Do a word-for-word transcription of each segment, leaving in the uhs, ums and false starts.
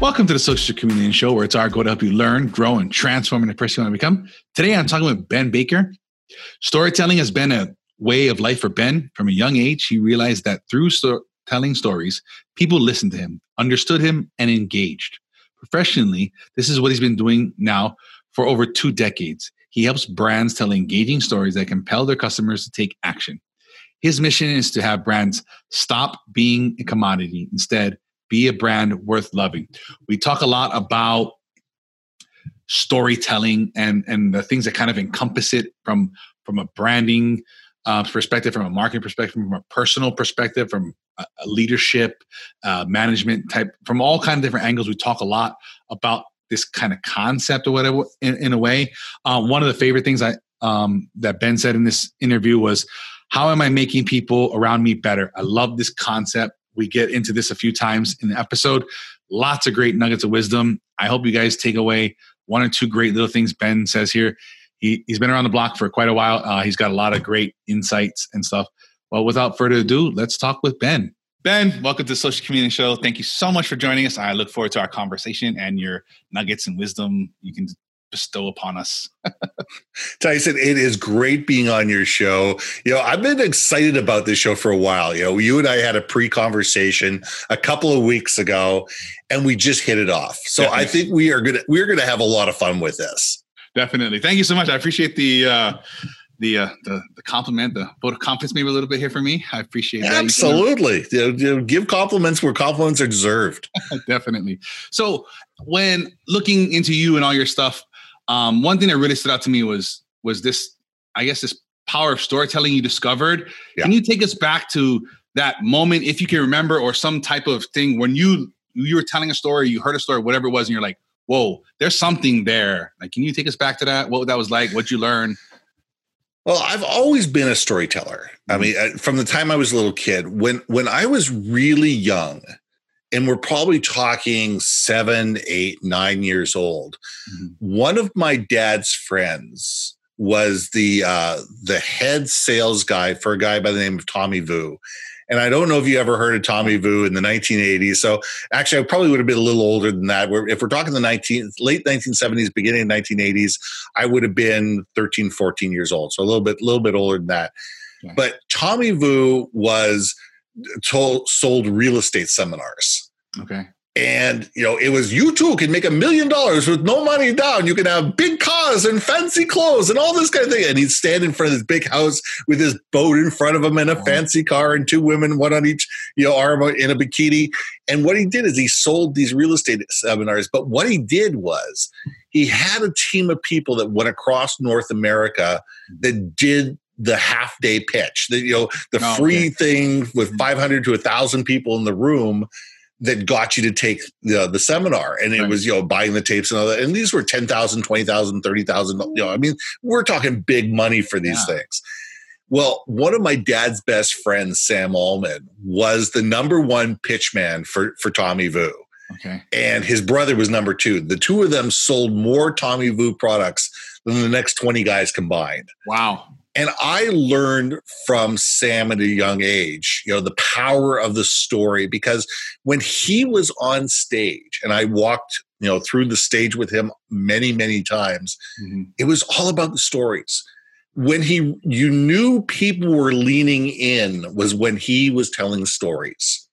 Welcome to the Social Chameleon Show, where it's our goal to help you learn, grow, and transform into the person you want to become. Today, I'm talking with Ben Baker. Storytelling has been a way of life for Ben. From a young age, he realized that through sto- telling stories, people listened to him, understood him, and engaged. Professionally, this is what he's been doing now for over two decades. He helps brands tell engaging stories that compel their customers to take action. His mission is to have brands stop being a commodity. Instead, be a brand worth loving. We talk a lot about storytelling and, and the things that kind of encompass it from, from a branding uh, perspective, from a marketing perspective, from a personal perspective, from a, a leadership, uh, management type, from all kinds of different angles. We talk a lot about this kind of concept or whatever in, in a way. Uh, one of the favorite things I um, that Ben said in this interview was, how am I making people around me better? I love this concept. We get into this a few times in the episode. Lots of great nuggets of wisdom. I hope you guys take away one or two great little things Ben says here. He, he's been around the block for quite a while. Uh, he's got a lot of great insights and stuff. Well, without further ado, let's talk with Ben. Ben, welcome to the Social Chameleon Show. Thank you so much for joining us. I look forward to our conversation and your nuggets and wisdom you can bestow upon us. Tyson, it is great being on your show. You know, I've been excited about this show for a while. You know, you and I had a pre-conversation a couple of weeks ago and we just hit it off. So Definitely. I think we are going we're going to have a lot of fun with this. Definitely. Thank you so much. I appreciate the uh the uh, the, the compliment, the vote of confidence maybe a little bit here for me. I appreciate that. Absolutely. You know, give compliments where compliments are deserved. Definitely. So when looking into you and all your stuff, Um, one thing that really stood out to me was, was this, I guess, this power of storytelling you discovered. Yeah. Can you take us back to that moment, if you can remember, or some type of thing when you, you were telling a story, you heard a story, whatever it was, and you're like, whoa, there's something there. Like, can you take us back to that? What that was like, what you learned? Well, I've always been a storyteller. Mm-hmm. I mean, from the time I was a little kid, when, when I was really young, and we're probably talking seven, eight, nine years old. Mm-hmm. One of my dad's friends was the uh, the head sales guy for a guy by the name of Tommy Vu. And I don't know if you ever heard of Tommy Vu in the nineteen eighties. So actually, I probably would have been a little older than that. If we're talking the nineteen late nineteen seventies, beginning of nineteen eighties, I would have been thirteen, fourteen years old. So a little bit, little bit older than that. Yeah. But Tommy Vu was... Told, sold real estate seminars. Okay. And, you know, it was, you too can make a million dollars with no money down. You can have big cars and fancy clothes and all this kind of thing. And he'd stand in front of this big house with his boat in front of him and a oh. fancy car and two women, one on each, you know, arm in a bikini. And what he did is he sold these real estate seminars. But what he did was he had a team of people that went across North America that did the half day pitch, the, you know, the oh, free okay. thing with five hundred to one thousand people in the room that got you to take the, the seminar. And it right. was, you know, buying the tapes and all that. And these were ten thousand, twenty thousand, thirty thousand. You know, I mean, we're talking big money for these yeah. things. Well, one of my dad's best friends, Sam Allman, was the number one pitch man for, for Tommy Vu. Okay. And his brother was number two. The two of them sold more Tommy Vu products than the next twenty guys combined. Wow. And I learned from Sam at a young age, you know, the power of the story, because when he was on stage and I walked, you know, through the stage with him many, many times, mm-hmm. it was all about the stories. When he, you knew people were leaning in was when he was telling stories.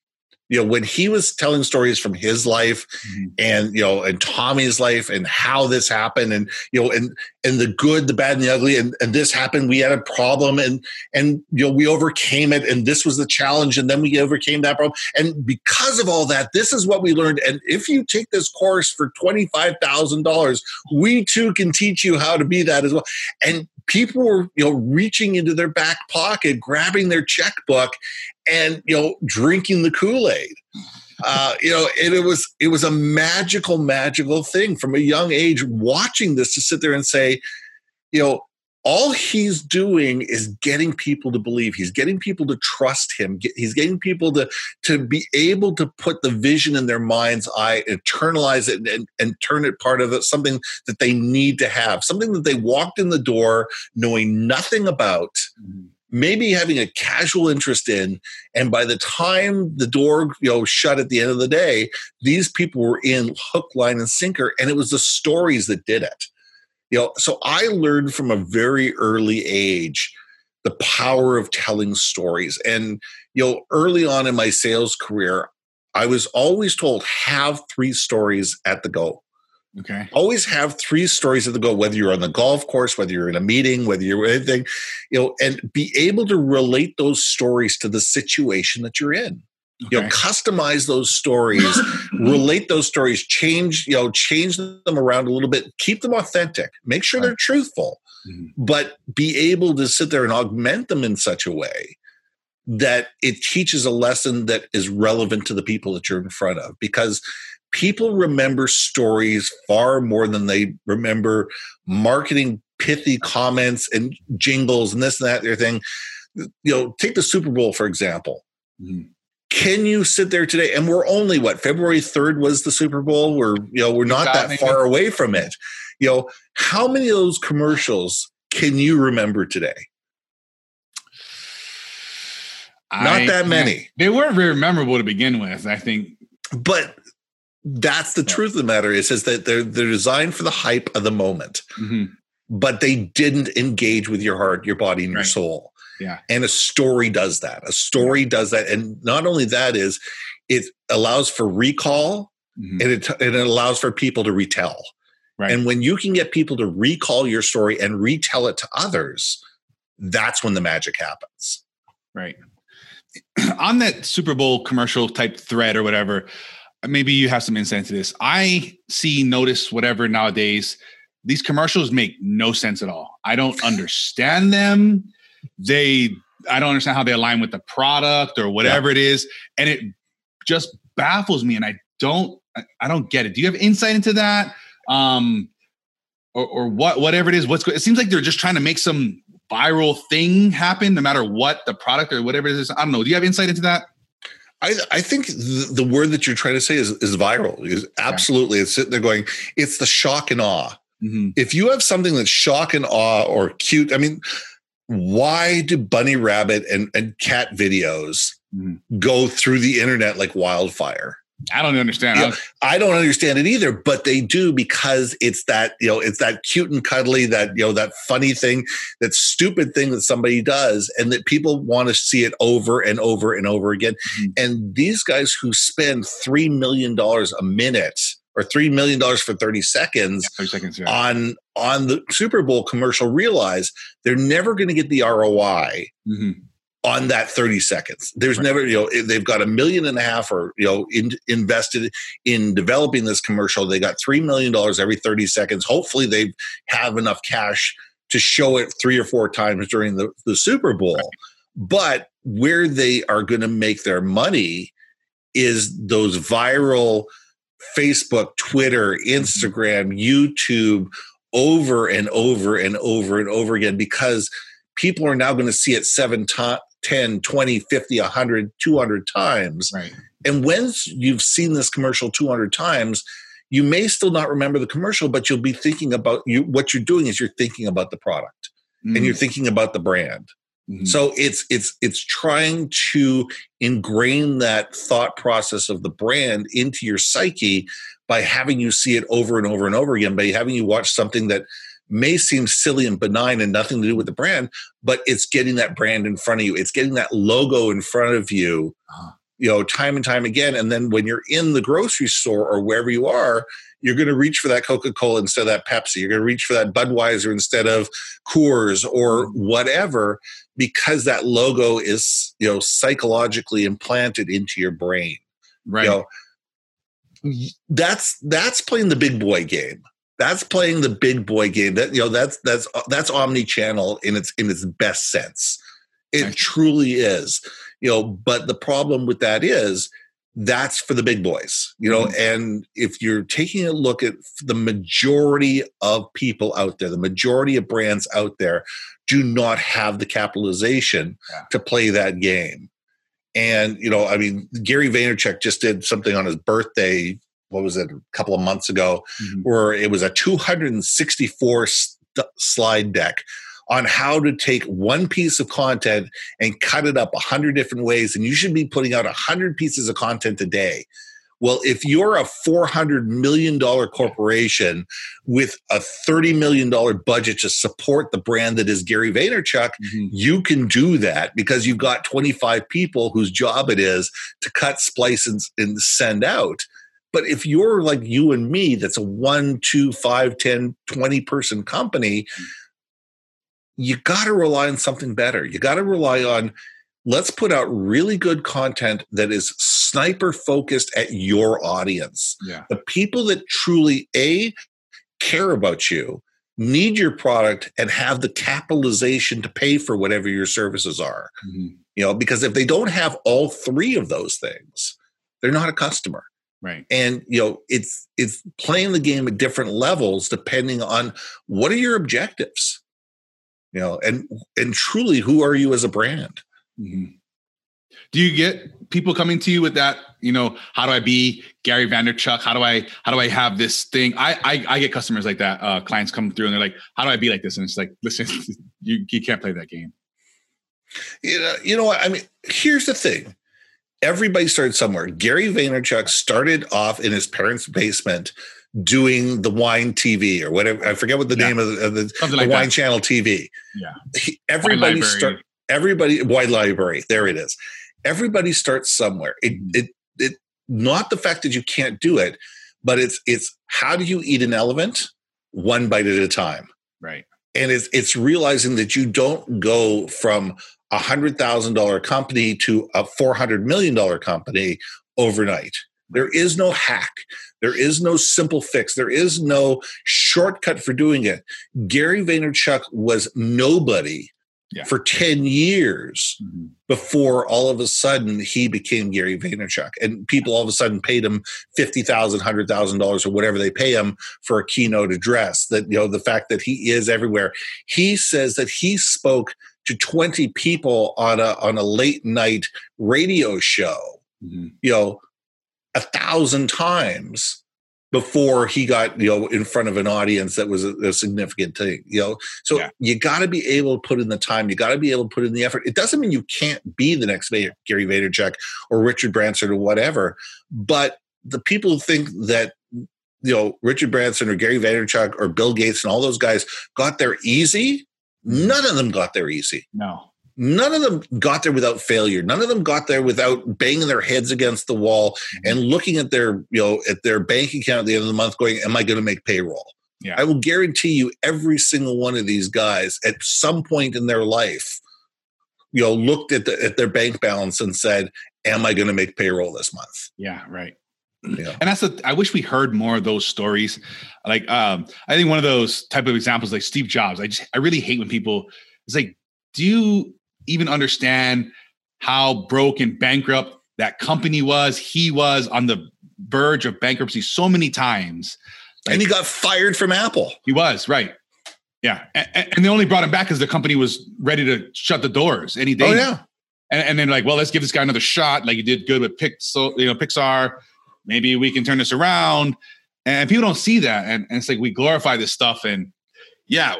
You know, when he was telling stories from his life mm-hmm. and, you know, and Tommy's life and how this happened and, you know, and, and the good, the bad and the ugly and, and this happened, we had a problem and, and, you know, we overcame it and this was the challenge and then we overcame that problem. And because of all that, this is what we learned. And if you take this course for twenty-five thousand dollars, we too can teach you how to be that as well. And people were, you know, reaching into their back pocket, grabbing their checkbook and, you know, drinking the Kool-Aid. Uh, you know, and it was, it was a magical, magical thing from a young age watching this to sit there and say, you know, all he's doing is getting people to believe. He's getting people to trust him. He's getting people to, to be able to put the vision in their mind's eye, internalize it, and, and turn it part of it, something that they need to have, something that they walked in the door knowing nothing about, maybe having a casual interest in, and by the time the door, you know, shut at the end of the day, these people were in hook, line, and sinker, and it was the stories that did it. You know, so I learned from a very early age the power of telling stories. And, you know, early on in my sales career, I was always told, have three stories at the go. Okay. Always have three stories at the go, whether you're on the golf course, whether you're in a meeting, whether you're anything, you know, and be able to relate those stories to the situation that you're in. Okay. You know, customize those stories, relate those stories, change, you know, change them around a little bit, keep them authentic, make sure they're truthful, mm-hmm. but be able to sit there and augment them in such a way that it teaches a lesson that is relevant to the people that you're in front of, because people remember stories far more than they remember marketing pithy comments and jingles and this and that and everything. You know, take the Super Bowl, for example. Mm-hmm. Can you sit there today? And we're only, what, February third was the Super Bowl? We're, you know, we're not that far away from it. You know, how many of those commercials can you remember today? Not that many. They weren't very memorable to begin with, I think. But that's the truth of the matter is, is that they're, they're designed for the hype of the moment, mm-hmm. but they didn't engage with your heart, your body, and your right. soul. Yeah. And a story does that. A story yeah. does that. And not only that is, it allows for recall, mm-hmm. and it, and it allows for people to retell. Right. And when you can get people to recall your story and retell it to others, that's when the magic happens. Right. On that Super Bowl commercial type thread or whatever, maybe you have some insight into this. I see, notice, whatever nowadays, these commercials make no sense at all. I don't understand them. They, I don't understand how they align with the product or whatever yeah. it is. And it just baffles me. And I don't, I don't get it. Do you have insight into that? Um, or, or what, whatever it is, what's good. It seems like they're just trying to make some viral thing happen no matter what the product or whatever it is. I don't know. Do you have insight into that? I, I think the, the word that you're trying to say is, is viral. Is absolutely. Yeah. It's sitting there going, it's the shock and awe. Mm-hmm. If you have something that's shock and awe or cute, I mean, why do bunny rabbit and, and cat videos mm-hmm. go through the internet like wildfire? I don't understand. You know, I don't understand it either, but they do, because it's that, you know, it's that cute and cuddly, that, you know, that funny thing, that stupid thing that somebody does, and that people want to see it over and over and over again. Mm-hmm. And these guys who spend three million dollars a minute or three million dollars for thirty seconds, yeah, thirty seconds yeah. on, on the Super Bowl commercial realize they're never going to get the R O I. Mm-hmm. On that thirty seconds, there's right. never, you know, they've got a million and a half or, you know, in, invested in developing this commercial. They got three million dollars every thirty seconds. Hopefully they have enough cash to show it three or four times during the, the Super Bowl. Right. But where they are going to make their money is those viral Facebook, Twitter, Instagram, YouTube, over and over and over and over again, because people are now going to see it seven times, ten, twenty, fifty, one hundred, two hundred times. Right. And when you've seen this commercial two hundred times, you may still not remember the commercial, but you'll be thinking about you. What you're doing is you're thinking about the product, mm-hmm. and you're thinking about the brand. Mm-hmm. So it's, it's, it's trying to ingrain that thought process of the brand into your psyche by having you see it over and over and over again, by having you watch something that may seem silly and benign and nothing to do with the brand, but it's getting that brand in front of you. It's getting that logo in front of you, you know, time and time again. And then when you're in the grocery store or wherever you are, you're going to reach for that Coca-Cola instead of that Pepsi. You're going to reach for that Budweiser instead of Coors or whatever, because that logo is, you know, psychologically implanted into your brain. Right. You know, that's, that's playing the big boy game. That's playing the big boy game. That, you know, that's that's that's omni-channel in its in its best sense. It Excellent. Truly is. You know, but the problem with that is that's for the big boys. You know, mm-hmm. and if you're taking a look at the majority of people out there, the majority of brands out there do not have the capitalization yeah. to play that game. And, you know, I mean, Gary Vaynerchuk just did something on his birthday. What was it, a couple of months ago, mm-hmm. where it was a two hundred sixty-four st- slide deck on how to take one piece of content and cut it up a hundred different ways. And you should be putting out a hundred pieces of content a day. Well, if you're a four hundred million dollars corporation with a thirty million dollars budget to support the brand that is Gary Vaynerchuk, mm-hmm. you can do that because you've got twenty-five people whose job it is to cut, splice, and, and send out. But if you're like you and me, that's a one, two, five, ten, twenty-person company, mm-hmm. you got to rely on something better. You got to rely on, let's put out really good content that is sniper focused at your audience. Yeah. The people that truly A, care about you, need your product, and have the capitalization to pay for whatever your services are. Mm-hmm. You know, because if they don't have all three of those things, they're not a customer. Right. And you know, it's it's playing the game at different levels depending on what are your objectives. You know, and and truly, who are you as a brand? Mm-hmm. Do you get people coming to you with that? You know, how do I be Gary Vaynerchuk? How do I how do I have this thing? I I, I get customers like that. Uh, clients come through and they're like, "How do I be like this?" And it's like, listen, you you can't play that game. You know, you know what I mean. Here's the thing: everybody started somewhere. Gary Vaynerchuk started off in his parents' basement doing the Wine T V or whatever. I forget what the yeah. name of the, of the, the like Wine that. Channel T V. Yeah, he, everybody started. Everybody, Wine Library, there it is. Everybody starts somewhere. It, it, it, not the fact that you can't do it, but it's, it's how do you eat an elephant? One bite at a time. Right. And it's, it's realizing that you don't go from a hundred thousand dollar company to a four hundred million dollars company overnight. There is no hack. There is no simple fix. There is no shortcut for doing it. Gary Vaynerchuk was nobody. Yeah. For ten years mm-hmm. before all of a sudden he became Gary Vaynerchuk and people all of a sudden paid him fifty thousand dollars, one hundred thousand dollars or whatever they pay him for a keynote address. That, you know, the fact that he is everywhere. He says that he spoke to twenty people on a, on a late night radio show, mm-hmm. you know, a thousand times before he got, you know, in front of an audience that was a, a significant thing, you know. So yeah. you got to be able to put in the time. You got to be able to put in the effort. It doesn't mean you can't be the next Gary Vaynerchuk or Richard Branson or whatever. But the people who think that, you know, Richard Branson or Gary Vaynerchuk or Bill Gates and all those guys got there easy, none of them got there easy. No. None of them got there without failure. None of them got there without banging their heads against the wall and looking at their, you know, at their bank account at the end of the month going, am I going to make payroll? Yeah. I will guarantee you every single one of these guys at some point in their life, you know, looked at the, at their bank balance and said, am I going to make payroll this month? Yeah, right. Yeah. And that's the, I wish we heard more of those stories. Like, um, I think one of those type of examples, like Steve Jobs, I just, I really hate when people, it's like, do you even understand how broke and bankrupt that company was? He was on the verge of bankruptcy so many times. Like, and he got fired from Apple. He was, right. Yeah. And, and they only brought him back because the company was ready to shut the doors any day. Oh, yeah. And, and then like, well, let's give this guy another shot. Like, you did good with Pixar, you know, Pixar. Maybe we can turn this around. And people don't see that. And, and it's like, we glorify this stuff. And yeah.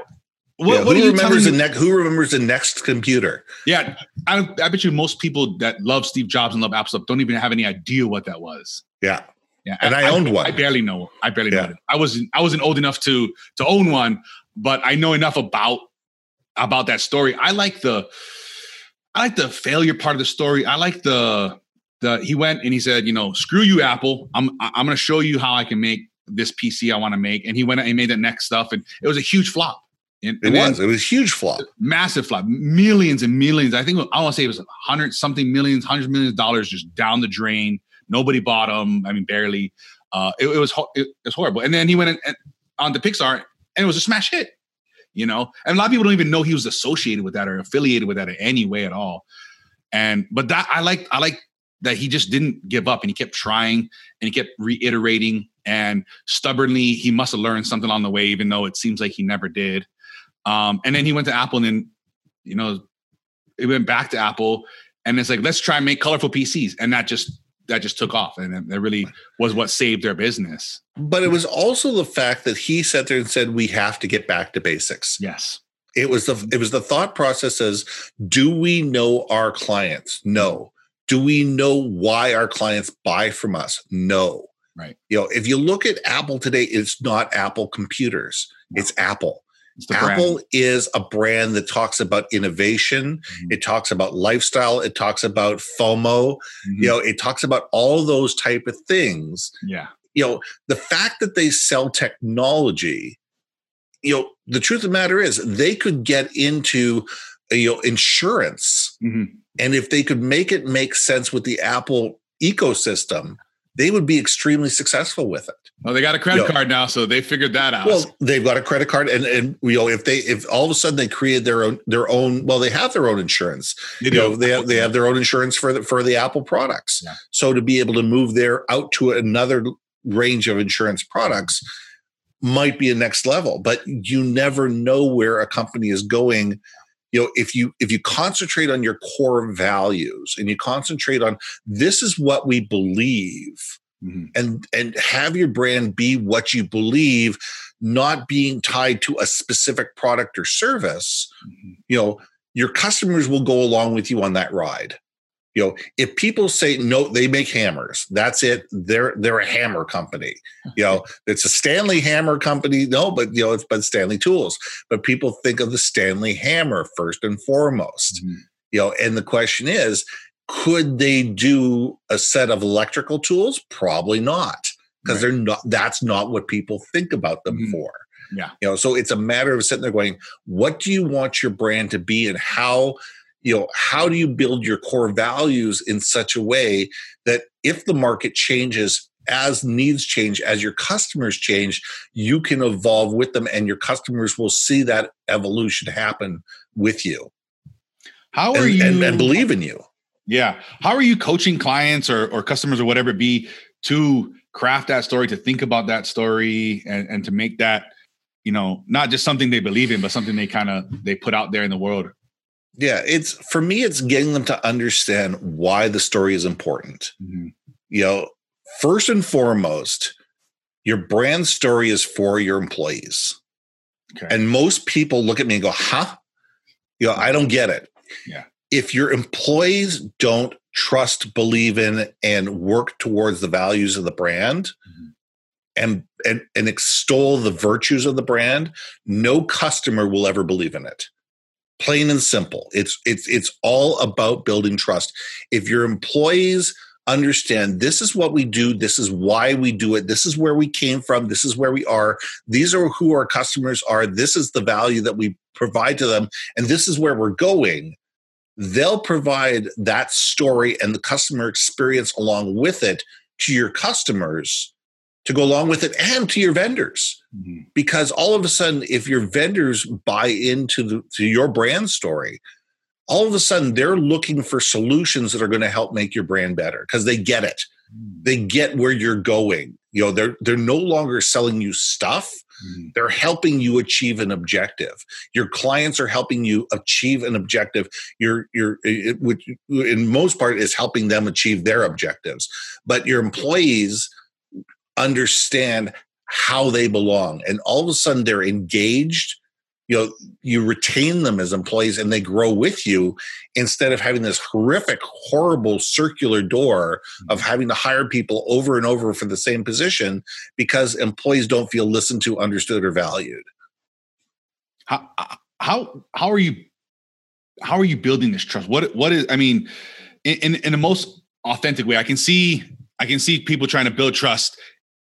What, yeah, what who, remembers the ne- who remembers the next computer? Yeah, I, I bet you most people that love Steve Jobs and love Apple don't even have any idea what that was. Yeah, yeah, and I, I owned I, one. I barely know. I barely yeah. know it. I wasn't. I wasn't old enough to to own one, but I know enough about about that story. I like the, I like the failure part of the story. I like the the he went and he said, you know, screw you, Apple. I'm I'm going to show you how I can make this P C I want to make. And he went and he made that next stuff, and it was a huge flop. And, it and was. It was a huge flop. Massive flop. Millions and millions. I think I want to say it was hundred something millions, hundred millions of dollars just down the drain. Nobody bought them. I mean, barely. Uh, it, it was it was horrible. And then he went in, in, on to Pixar, and it was a smash hit. You know, and a lot of people don't even know he was associated with that or affiliated with that in any way at all. And but that I like. I like that he just didn't give up, and he kept trying, and he kept reiterating, and stubbornly he must have learned something on the way, even though it seems like he never did. Um, and then he went to Apple, and then, you know, it went back to Apple, and it's like, let's try and make colorful P Cs. And that just, that just took off. And that really was what saved their business. But it was also the fact that he sat there and said, we have to get back to basics. Yes. It was the it was the thought processes. Do we know our clients? No. Do we know why our clients buy from us? No. Right. You know, if you look at Apple today, it's not Apple computers. No. It's Apple. It's Apple brand. Is a brand that talks about innovation. Mm-hmm. It talks about lifestyle. It talks about FOMO. Mm-hmm. You know, it talks about all those type of things. Yeah. You know, the fact that they sell technology, you know, the truth of the matter is they could get into, you know, insurance. Mm-hmm. And if they could make it make sense with the Apple ecosystem, they would be extremely successful with it. Well, they got a credit you know, card now, so they figured that out. Well, they've got a credit card, and and you know, if they if all of a sudden they created their own their own, well, they have their own insurance. They you do. know, they have, they have their own insurance for the for the Apple products. Yeah. So to be able to move there out to another range of insurance products might be a next level. But you never know where a company is going. You know, if you if you concentrate on your core values and you concentrate on this is what we believe, mm-hmm. and and have your brand be what you believe, not being tied to a specific product or service, mm-hmm. you know, your customers will go along with you on that ride. You know, if people say, no, they make hammers, that's it. They're they're a hammer company. You know, it's a Stanley hammer company. No, but, you know, it's but Stanley Tools. But people think of the Stanley hammer first and foremost. Mm-hmm. You know, and the question is, could they do a set of electrical tools? Probably not, because right. they're not. That's not what people think about them mm-hmm. for. Yeah. You know, so it's a matter of sitting there going, what do you want your brand to be, and how You know, how do you build your core values in such a way that if the market changes, as needs change, as your customers change, you can evolve with them, and your customers will see that evolution happen with you. How are and, you and, and believe in you? Yeah. How are you coaching clients or, or customers or whatever it be to craft that story, to think about that story, and, and to make that, you know, not just something they believe in, but something they kind of they put out there in the world? Yeah, it's for me, it's getting them to understand why the story is important. Mm-hmm. You know, first and foremost, your brand story is for your employees. Okay. And most people look at me and go, huh? You know, I don't get it. Yeah. If your employees don't trust, believe in, and work towards the values of the brand, mm-hmm. and, and, and extol the virtues of the brand, no customer will ever believe in it. Plain and simple. It's it's it's all about building trust. If your employees understand this is what we do, this is why we do it, this is where we came from, this is where we are, these are who our customers are, this is the value that we provide to them, and this is where we're going, they'll provide that story and the customer experience along with it to your customers to go along with it and to your vendors. Mm-hmm. Because all of a sudden, if your vendors buy into the, to your brand story, all of a sudden they're looking for solutions that are going to help make your brand better because they get it. Mm-hmm. They get where you're going. You know, they're, they're no longer selling you stuff. Mm-hmm. They're helping you achieve an objective. Your clients are helping you achieve an objective. Your, your, it, which in most part is helping them achieve their objectives. But your employees understand how they belong, and all of a sudden they're engaged. You know, you retain them as employees and they grow with you, instead of having this horrific, horrible circular door of having to hire people over and over for the same position because employees don't feel listened to, understood, or valued. How how how are you how are you building this trust? What what is I mean, in in the most authentic way, I can see I can see people trying to build trust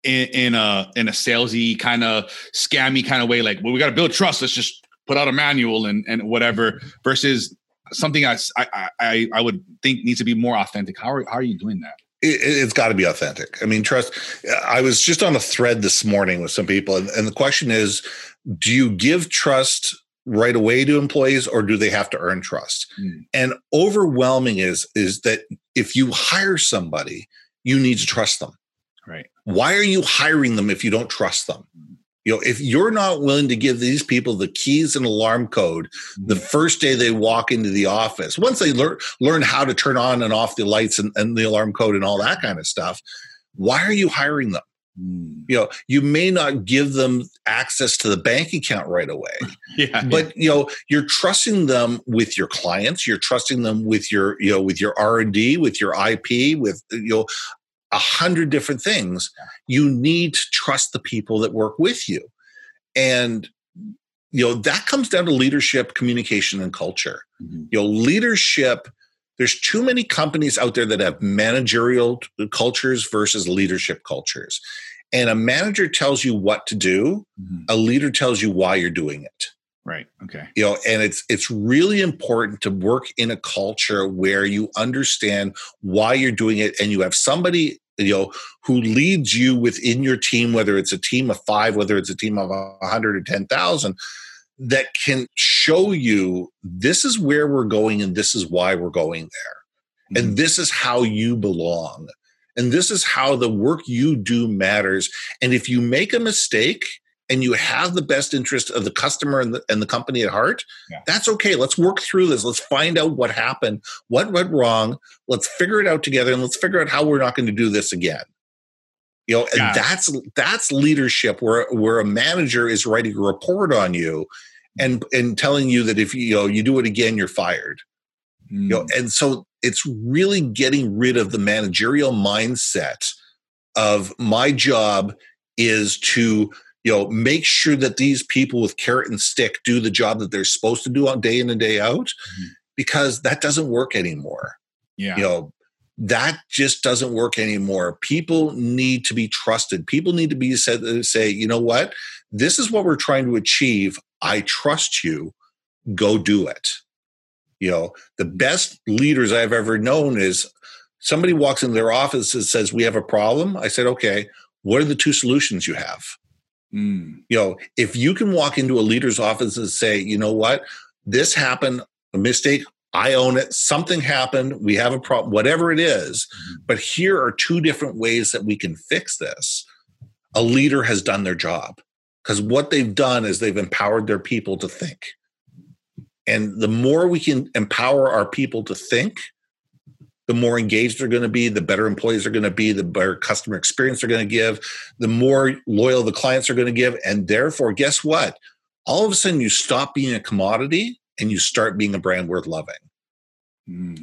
In, in a in a salesy kind of scammy kind of way, like, well, we got to build trust. Let's just put out a manual and and whatever. Versus something I I I, I would think needs to be more authentic. How are how are you doing that? It, it's got to be authentic. I mean, trust. I was just on a thread this morning with some people, and, and the question is, do you give trust right away to employees, or do they have to earn trust? Mm. And overwhelming is is that if you hire somebody, you need to trust them. Right. Why are you hiring them if you don't trust them? You know, if you're not willing to give these people the keys and alarm code the first day they walk into the office, once they learn learn how to turn on and off the lights and, and the alarm code and all that kind of stuff, why are you hiring them? Mm. You know, you may not give them access to the bank account right away. yeah. But you know, you're trusting them with your clients, you're trusting them with your, you know, with your R and D, with your I P, with, you know, a hundred different things. You need to trust the people that work with you. And you know, that comes down to leadership, communication, and culture. Mm-hmm. You know, leadership, there's too many companies out there that have managerial cultures versus leadership cultures. And a manager tells you what to do. Mm-hmm. A leader tells you why you're doing it. Right. Okay. You know, and it's it's really important to work in a culture where you understand why you're doing it, and you have somebody, you know, who leads you within your team, whether it's a team of five, whether it's a team of a hundred or ten thousand, that can show you this is where we're going and this is why we're going there, mm-hmm. and this is how you belong, and this is how the work you do matters. And if you make a mistake, and you have the best interest of the customer and the, and the company at heart, yeah. that's okay. Let's work through this. Let's find out what happened, what went wrong. Let's figure it out together, and let's figure out how we're not going to do this again. You know, and yeah. that's that's leadership, where where a manager is writing a report on you and and telling you that if you know you do it again, you're fired. Mm. You know, and so it's really getting rid of the managerial mindset of my job is to, you know, make sure that these people with carrot and stick do the job that they're supposed to do on day in and day out, mm-hmm. because that doesn't work anymore. Yeah. You know, that just doesn't work anymore. People need to be trusted. People need to be said to say, you know what, this is what we're trying to achieve. I trust you. Go do it. You know, the best leaders I've ever known is somebody walks into their office and says, we have a problem. I said, okay, what are the two solutions you have? Mm. You know, if you can walk into a leader's office and say, you know what, this happened, a mistake, I own it, something happened, we have a problem, whatever it is, mm. but here are two different ways that we can fix this. A leader has done their job, because what they've done is they've empowered their people to think. And the more we can empower our people to think, the more engaged they're going to be, the better employees are going to be, the better customer experience they're going to give, the more loyal the clients are going to give. And therefore, guess what? All of a sudden, you stop being a commodity and you start being a brand worth loving. Mm.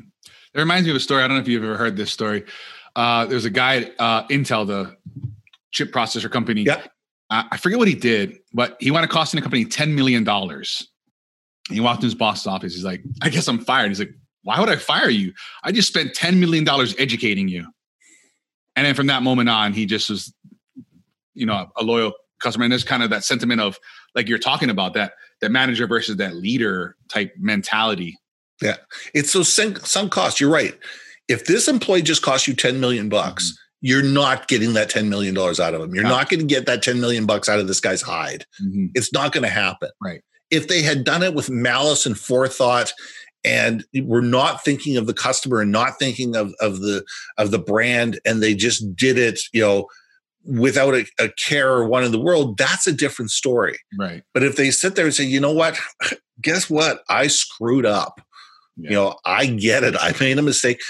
That reminds me of a story. I don't know if you've ever heard this story. Uh, there's a guy at uh, Intel, the chip processor company. Yep. Uh, I forget what he did, but he wound up costing the company ten million dollars. He walked in his boss's office. He's like, I guess I'm fired. He's like, why would I fire you? I just spent ten million dollars educating you. And then from that moment on, he just was, you know, a loyal customer. And there's kind of that sentiment of, like you're talking about, that that manager versus that leader type mentality. Yeah. It's so sunk cost. You're right. If this employee just cost you ten million bucks, mm-hmm. you're not getting that ten million dollars out of him. You're yeah. not going to get that ten million bucks out of this guy's hide. Mm-hmm. It's not going to happen. Right. If they had done it with malice and forethought, and we're not thinking of the customer and not thinking of, of the of the brand, and they just did it, you know, without a, a care or one in the world, that's a different story. Right. But if they sit there and say, you know what, guess what? I screwed up. Yeah. You know, I get it. I made a mistake.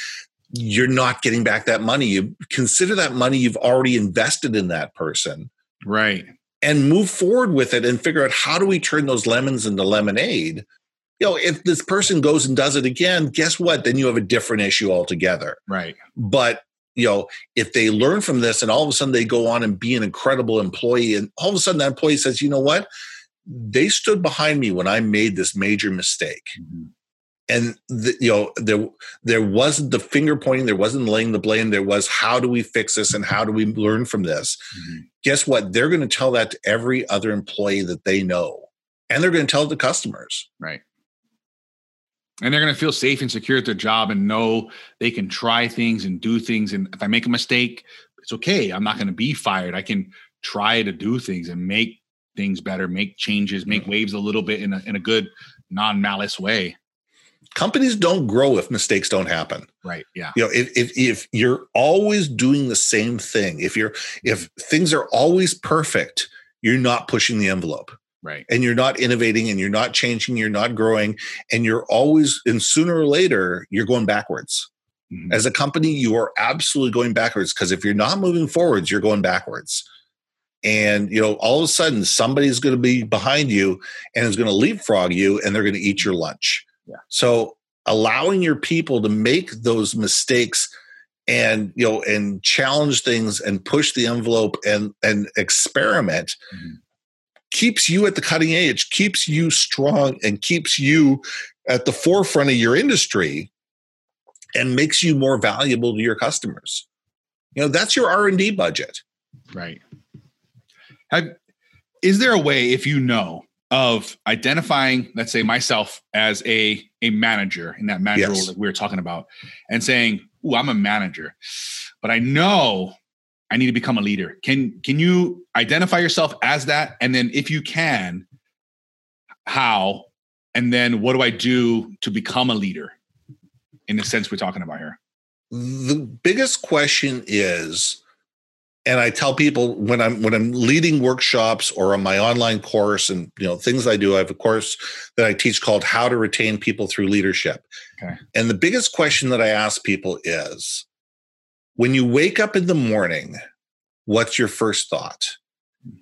You're not getting back that money. You consider that money you've already invested in that person. Right. And move forward with it and figure out how do we turn those lemons into lemonade. You know, if this person goes and does it again, guess what? Then you have a different issue altogether. Right. But, you know, if they learn from this and all of a sudden they go on and be an incredible employee, and all of a sudden that employee says, you know what? They stood behind me when I made this major mistake. Mm-hmm. And, the, you know, there, there wasn't the finger pointing. There wasn't laying the blame. There was, how do we fix this and how do we learn from this? Mm-hmm. Guess what? They're going to tell that to every other employee that they know. And they're going to tell the customers. Right. And they're going to feel safe and secure at their job and know they can try things and do things. And if I make a mistake, it's okay. I'm not going to be fired. I can try to do things and make things better, make changes, make waves a little bit in a, in a good, non-malice way. Companies don't grow if mistakes don't happen. Right. Yeah. You know, if, if, if you're always doing the same thing, if you're, if things are always perfect, you're not pushing the envelope. Right. And you're not innovating and you're not changing, you're not growing, and you're always, and sooner or later, you're going backwards. Mm-hmm. As a company, you are absolutely going backwards, because if you're not moving forwards, you're going backwards. And, you know, all of a sudden somebody's going to be behind you and is going to leapfrog you, and they're going to eat your lunch. Yeah. So allowing your people to make those mistakes and, you know, and challenge things and push the envelope and, and experiment mm-hmm. keeps you at the cutting edge, keeps you strong, and keeps you at the forefront of your industry, and makes you more valuable to your customers. You know, that's your R and D budget. Right. Have, is there a way, if you know, of identifying, let's say myself as a, a manager in that manager yes. role that we were talking about, and saying, ooh, I'm a manager, but I know I need to become a leader. Can, can you identify yourself as that? And then if you can, how, and then what do I do to become a leader in the sense we're talking about here? The biggest question is, and I tell people when I'm when I'm leading workshops or on my online course and you know things I do, I have a course that I teach called How to Retain People Through Leadership. Okay. And the biggest question that I ask people is, when you wake up in the morning, what's your first thought?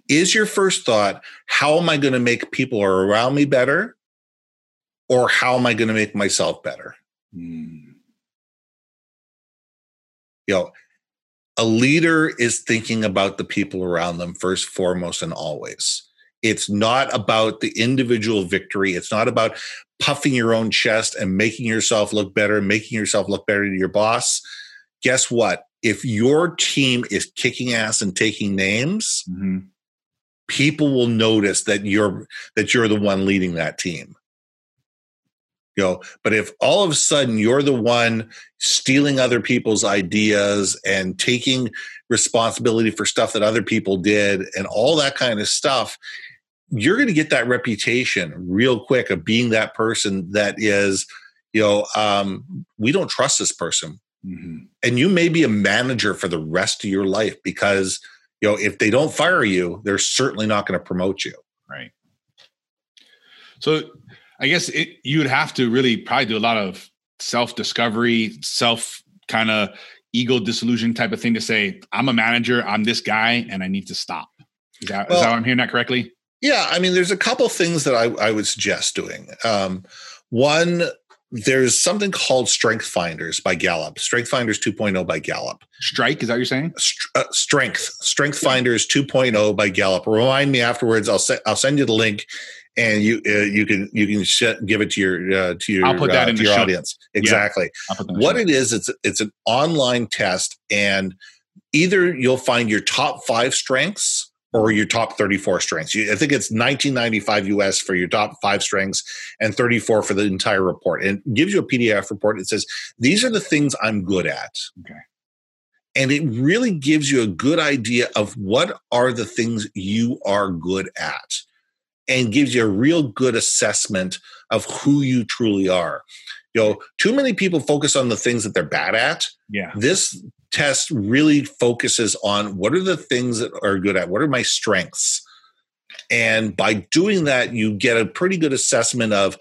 Is your first thought, how am I going to make people around me better? Or how am I going to make myself better? Mm. You know, a leader is thinking about the people around them first, foremost, and always. It's not about the individual victory. It's not about puffing your own chest and making yourself look better, making yourself look better to your boss. Guess what? If your team is kicking ass and taking names, mm-hmm. people will notice that you're that you're the one leading that team. You know, but if all of a sudden you're the one stealing other people's ideas and taking responsibility for stuff that other people did and all that kind of stuff, you're going to get that reputation real quick of being that person that is, you know, um, we don't trust this person. Mm-hmm. And you may be a manager for the rest of your life because, you know, if they don't fire you, they're certainly not going to promote you. Right. So I guess it, you would have to really probably do a lot of self-discovery, self kind of ego disillusion type of thing to say, I'm a manager, I'm this guy, and I need to stop. Is that, well, is that I'm hearing that correctly? Yeah. I mean, there's a couple things that I, I would suggest doing. Um, one, there's something called Strength Finders by Gallup. Strength Finders two point oh by Gallup. Strike, is that what you're saying? St- uh, strength. Strength yeah. Finders two point oh by Gallup. Remind me afterwards. I'll se- I'll send you the link. And you uh, you can you can sh- give it to your uh, to your, I'll put that uh, in to your show. Audience exactly. Yeah, what it is, it's it's an online test, and either you'll find your top five strengths or your top thirty-four strengths. You, I think it's nineteen ninety-five U S for your top five strengths and thirty-four for the entire report. And it gives you a P D F report. It says these are the things I'm good at. Okay. And it really gives you a good idea of what are the things you are good at, and gives you a real good assessment of who you truly are. You know, too many people focus on the things that they're bad at. Yeah. This test really focuses on what are the things that are good at? What are my strengths? And by doing that, you get a pretty good assessment of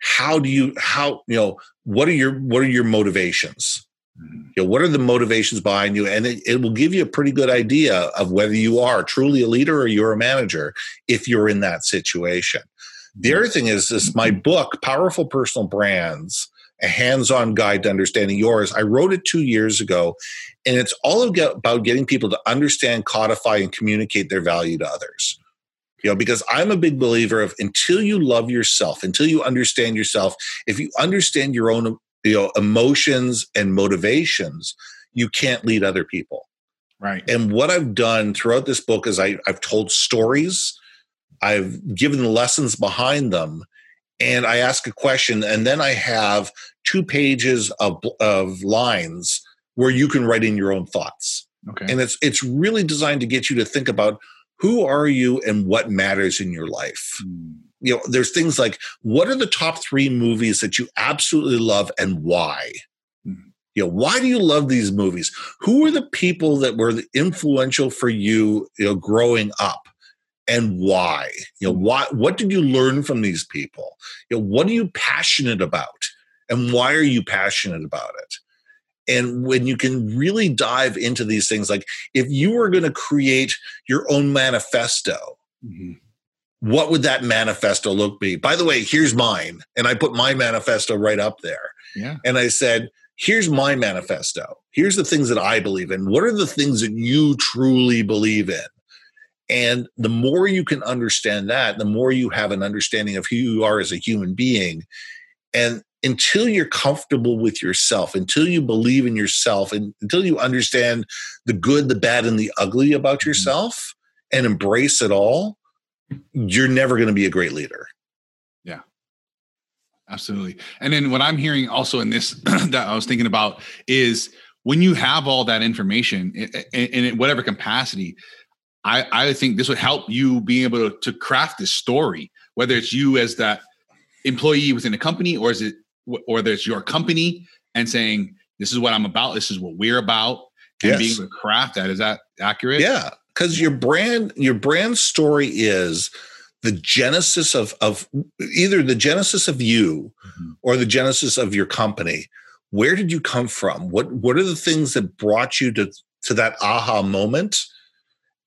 how do you, how, you know, what are your, what are your motivations? Mm-hmm. You know, what are the motivations behind you? And it, it will give you a pretty good idea of whether you are truly a leader or you're a manager if you're in that situation. The mm-hmm. other thing is this, my book, Powerful Personal Brands, A Hands-On Guide to Understanding Yours. I wrote it two years ago, and it's all about getting people to understand, codify, and communicate their value to others. You know, because I'm a big believer of until you love yourself, until you understand yourself, if you understand your own You know, emotions and motivations, you can't lead other people. Right. And what I've done throughout this book is I, I've told stories, I've given the lessons behind them, and I ask a question, and then I have two pages of of lines where you can write in your own thoughts. Okay. And it's it's really designed to get you to think about who are you and what matters in your life. Mm. You know, there's things like, what are the top three movies that you absolutely love and why? Mm-hmm. You know, why do you love these movies? Who are the people that were influential for you, you know, growing up and why? You know, why, what did you learn from these people? You know, what are you passionate about and why are you passionate about it? And when you can really dive into these things, like if you were going to create your own manifesto, mm-hmm. what would that manifesto look be? By the way, here's mine. And I put my manifesto right up there. Yeah. And I said, here's my manifesto. Here's the things that I believe in. What are the things that you truly believe in? And the more you can understand that, the more you have an understanding of who you are as a human being. And until you're comfortable with yourself, until you believe in yourself, and until you understand the good, the bad, and the ugly about yourself and embrace it all, you're never going to be a great leader. Yeah, absolutely. And then what I'm hearing also in this that I was thinking about is when you have all that information in whatever capacity, I, I think this would help you being able to, to craft this story, whether it's you as that employee within a company or is it, or there's your company and saying, this is what I'm about. This is what we're about. And yes. being able to craft that. Is that accurate? Yeah. Cause your brand, your brand story is the genesis of, of either the genesis of you mm-hmm. or the genesis of your company. Where did you come from? What, what are the things that brought you to, to that aha moment?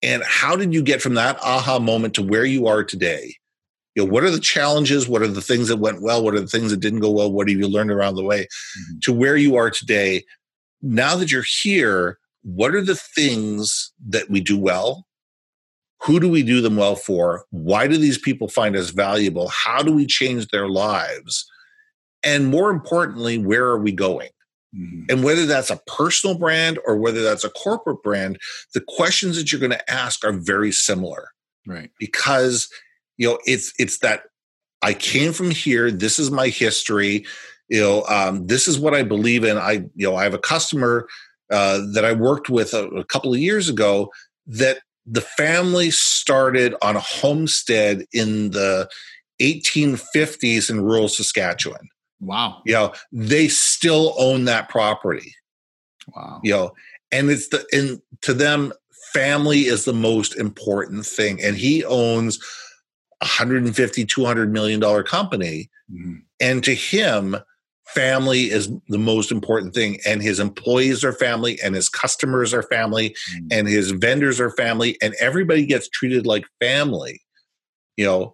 And how did you get from that aha moment to where you are today? You know, what are the challenges? What are the things that went well? What are the things that didn't go well? What have you learned around the way mm-hmm. to where you are today? Now that you're here, what are the things that we do well? Who do we do them well for? Why do these people find us valuable? How do we change their lives? And more importantly, where are we going? Mm-hmm. And whether that's a personal brand or whether that's a corporate brand, the questions that you're going to ask are very similar. Right. Because, you know, it's it's that I came from here. This is my history. You know, um, this is what I believe in. I, you know, I have a customer uh, that I worked with a, a couple of years ago that the family started on a homestead in the eighteen fifties in rural Saskatchewan. Wow. You know, they still own that property. Wow. You know, and it's the, and to them, family is the most important thing. And he owns a one hundred fifty, two hundred million dollar company. Mm-hmm. And to him, family is the most important thing. And his employees are family, and his customers are family, mm-hmm. and his vendors are family, and everybody gets treated like family, you know.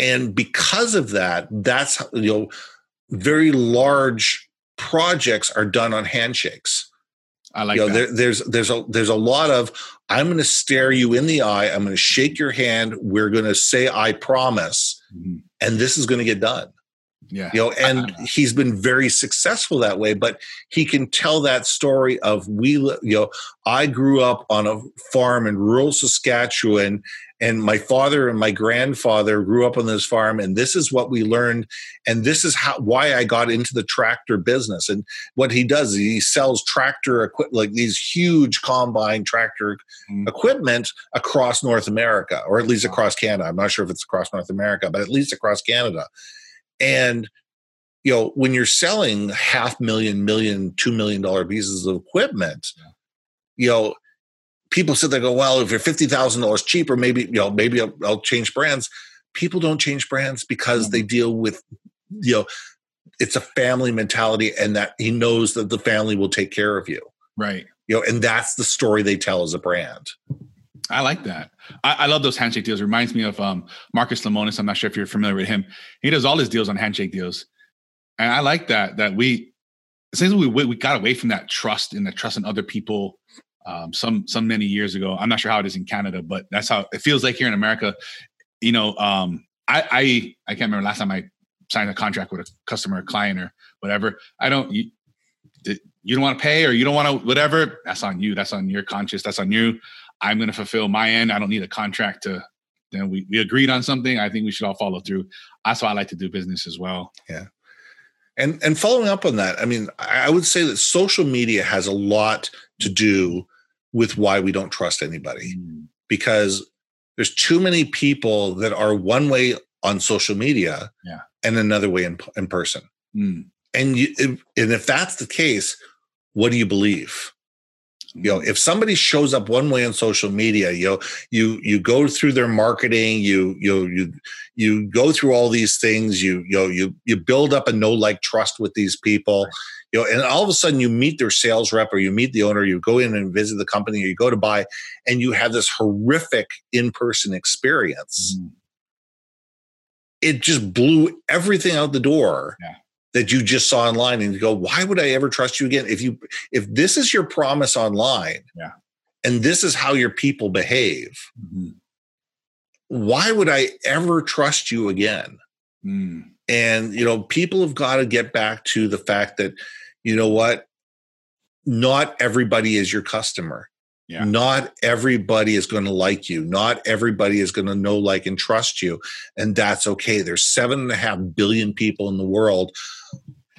And because of that, that's, you know, very large projects are done on handshakes. I like you know, that. There, there's, there's, a, there's a lot of, I'm going to stare you in the eye. I'm going to shake your hand. We're going to say, I promise. Mm-hmm. And this is going to get done. Yeah. You know, and he's been very successful that way, but he can tell that story of we, you know, I grew up on a farm in rural Saskatchewan, and my father and my grandfather grew up on this farm, and this is what we learned, and this is how why I got into the tractor business. And what he does is he sells tractor equipment, like these huge combine tractor mm-hmm. equipment across North America, or at least across Canada. I'm not sure if it's across North America, but at least across Canada. And, you know, when you're selling half million, million, two million dollar pieces of equipment, yeah. you know, people sit there and go, well, if you're fifty thousand dollars cheaper, maybe, you know, maybe I'll, I'll change brands. People don't change brands because mm-hmm. they deal with, you know, it's a family mentality, and that he knows that the family will take care of you. Right. You know, and that's the story they tell as a brand. I like that. I, I love those handshake deals. It reminds me of um, Marcus Lemonis. I'm not sure if you're familiar with him. He does all his deals on handshake deals. And I like that, that we, since we, we got away from that trust and the trust in other people um, some, some many years ago. I'm not sure how it is in Canada, but that's how it feels like here in America. You know, um, I, I, I can't remember last time I signed a contract with a customer, a client or whatever. I don't, you, you don't want to pay or you don't want to, whatever. That's on you. That's on your conscience. That's on you. I'm going to fulfill my end. I don't need a contract to, you know, we, we agreed on something. I think we should all follow through. That's why I like to do business as well. Yeah. And, and following up on that, I mean, I would say that social media has a lot to do with why we don't trust anybody mm. because there's too many people that are one way on social media yeah. and another way in, in person. Mm. And you, if, and if that's the case, what do you believe? You know, if somebody shows up one way on social media, you know, you you go through their marketing, you you you you go through all these things, you you know, you you build up a no like trust with these people, you know, and all of a sudden you meet their sales rep or you meet the owner, you go in and visit the company, or you go to buy, and you have this horrific in-person experience. Mm. It just blew everything out the door yeah. that you just saw online, and you go, why would I ever trust you again? If you, if this is your promise online yeah. and this is how your people behave, mm-hmm. why would I ever trust you again? Mm. And, you know, people have got to get back to the fact that, you know what, not everybody is your customer. Yeah. Not everybody is going to like you. Not everybody is going to know, like, and trust you. And that's okay. There's seven and a half billion people in the world.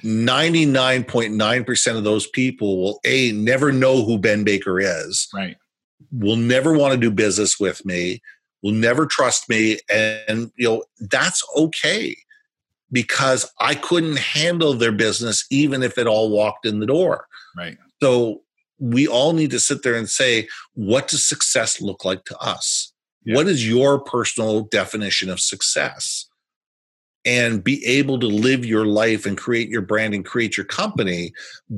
ninety-nine point nine percent of those people will, A, never know who Ben Baker is. Right. Will never want to do business with me. Will never trust me. And, you know, that's okay. Because I couldn't handle their business even if it all walked in the door. Right. So we all need to sit there and say, what does success look like to us? Yeah. What is your personal definition of success? And be able to live your life and create your brand and create your company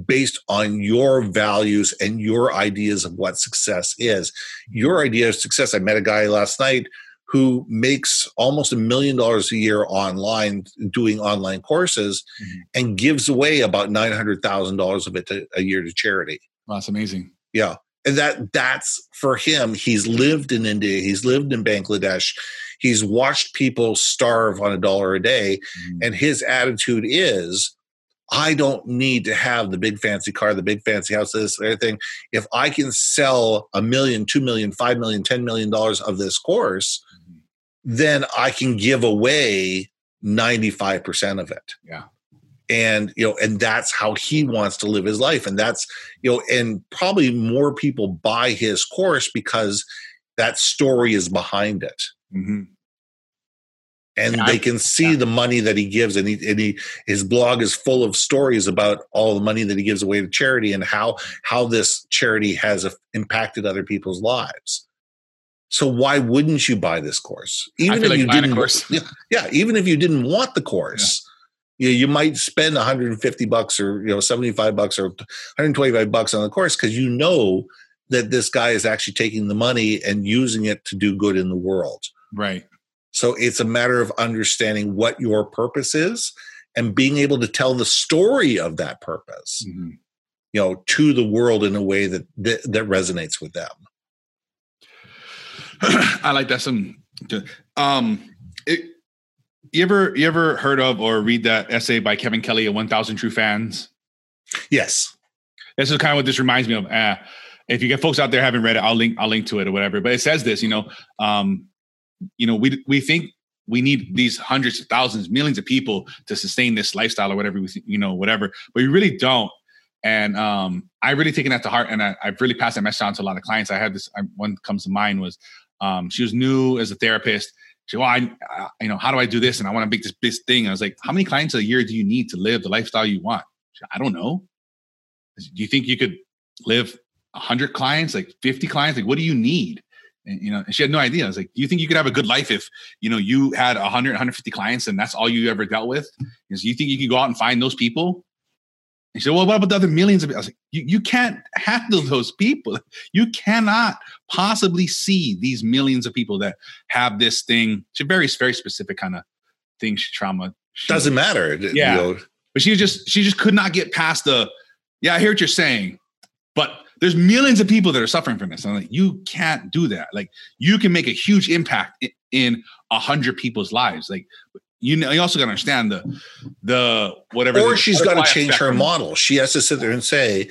based on your values and your ideas of what success is. Your idea of success. I met a guy last night who makes almost a million dollars a year online doing online courses mm-hmm. and gives away about nine hundred thousand dollars of it to, a year to charity. Wow, that's amazing. Yeah. And that that's for him. He's lived in India. He's lived in Bangladesh. He's watched people starve on a dollar a day. Mm-hmm. And his attitude is, I don't need to have the big fancy car, the big fancy house, this, everything. If I can sell a million, two million, five million, ten million dollars of this course, mm-hmm. then I can give away ninety-five percent of it. Yeah. And, you know, and that's how he wants to live his life. And that's, you know, and probably more people buy his course because that story is behind it. Mm-hmm. And yeah, they can see yeah. the money that he gives, and he, and he, his blog is full of stories about all the money that he gives away to charity and how how this charity has impacted other people's lives. So why wouldn't you buy this course? Even I feel if like you didn't, a course. Yeah, yeah, even if you didn't want the course, yeah. you know, you might spend one hundred fifty bucks or you know seventy-five bucks or one hundred twenty-five bucks on the course because you know that this guy is actually taking the money and using it to do good in the world, right? So it's a matter of understanding what your purpose is and being able to tell the story of that purpose, mm-hmm. you know, to the world in a way that that, that resonates with them. I like that. Some, um, it, you ever you ever heard of or read that essay by Kevin Kelly, one thousand True Fans? Yes. This is kind of what this reminds me of. Uh, if you get folks out there haven't read it, I'll link I'll link to it or whatever. But it says this, you know. Um, You know, we we think we need these hundreds of thousands, millions of people to sustain this lifestyle or whatever, we you know, whatever, but we really don't. And um, I really taken that to heart, and I, I've really passed that message on to a lot of clients. I had this I, one comes to mind was um, she was new as a therapist. She, well, I, I, you know, how do I do this? And I want to make this big thing. I was like, how many clients a year do you need to live the lifestyle you want? She, I don't know. Do you think you could live a hundred clients, like fifty clients? Like, what do you need? And, you know, and she had no idea. I was like, do you think you could have a good life if, you know, you had one hundred, one hundred fifty clients and that's all you ever dealt with? Because you think you can go out and find those people? And she said, well, what about the other millions of people? I was like, you, you can't handle those people. You cannot possibly see these millions of people that have this thing. It's a very, very specific kind of thing, trauma. She, Doesn't matter. Yeah. You know. But she just, she just could not get past the, yeah, I hear what you're saying, but there's millions of people that are suffering from this. I'm like, you can't do that. Like, you can make a huge impact in a hundred people's lives. Like, you know, you also got to understand the, the whatever. Or the, she's got to change her model. She has to sit there and say,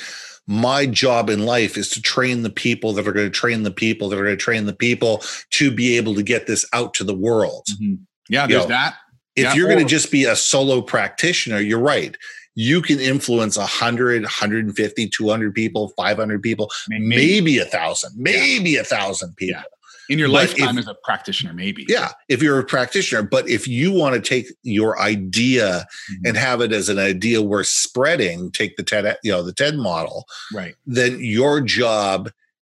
my job in life is to train the people that are going to train the people that are going to train the people to be able to get this out to the world. Mm-hmm. Yeah, there's you know, that. If yeah, you're going to just be a solo practitioner, you're right. You can influence one hundred, one hundred fifty, two hundred people, five hundred people, maybe, maybe a thousand, maybe yeah. a thousand people. Yeah. In your but lifetime if, as a practitioner, maybe. Yeah, if you're a practitioner. But if you want to take your idea mm-hmm. and have it as an idea worth spreading, take the TED, you know, the TED model, right? Then your job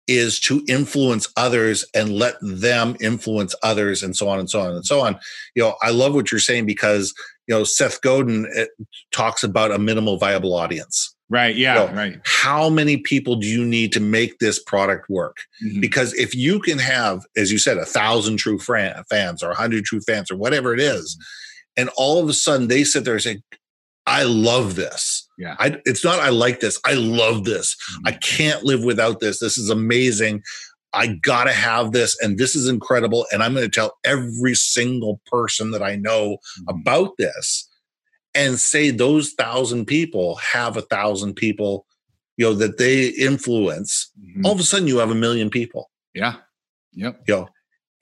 is to influence others and let them influence others and so on and so on and so on. You know, I love what you're saying because, you know, Seth Godin talks about a minimal viable audience. Right. Yeah. So right. How many people do you need to make this product work? Mm-hmm. Because if you can have, as you said, a thousand true fran- fans or a hundred true fans or whatever it is, and all of a sudden they sit there and say, I love this. Yeah. I, it's not, I like this. I love this. Mm-hmm. I can't live without this. This is amazing. I got to have this. And this is incredible. And I'm going to tell every single person that I know mm-hmm. about this. And say those thousand people have a thousand people, you know, that they influence. Mm-hmm. All of a sudden, you have a million people. Yeah. Yep. You know,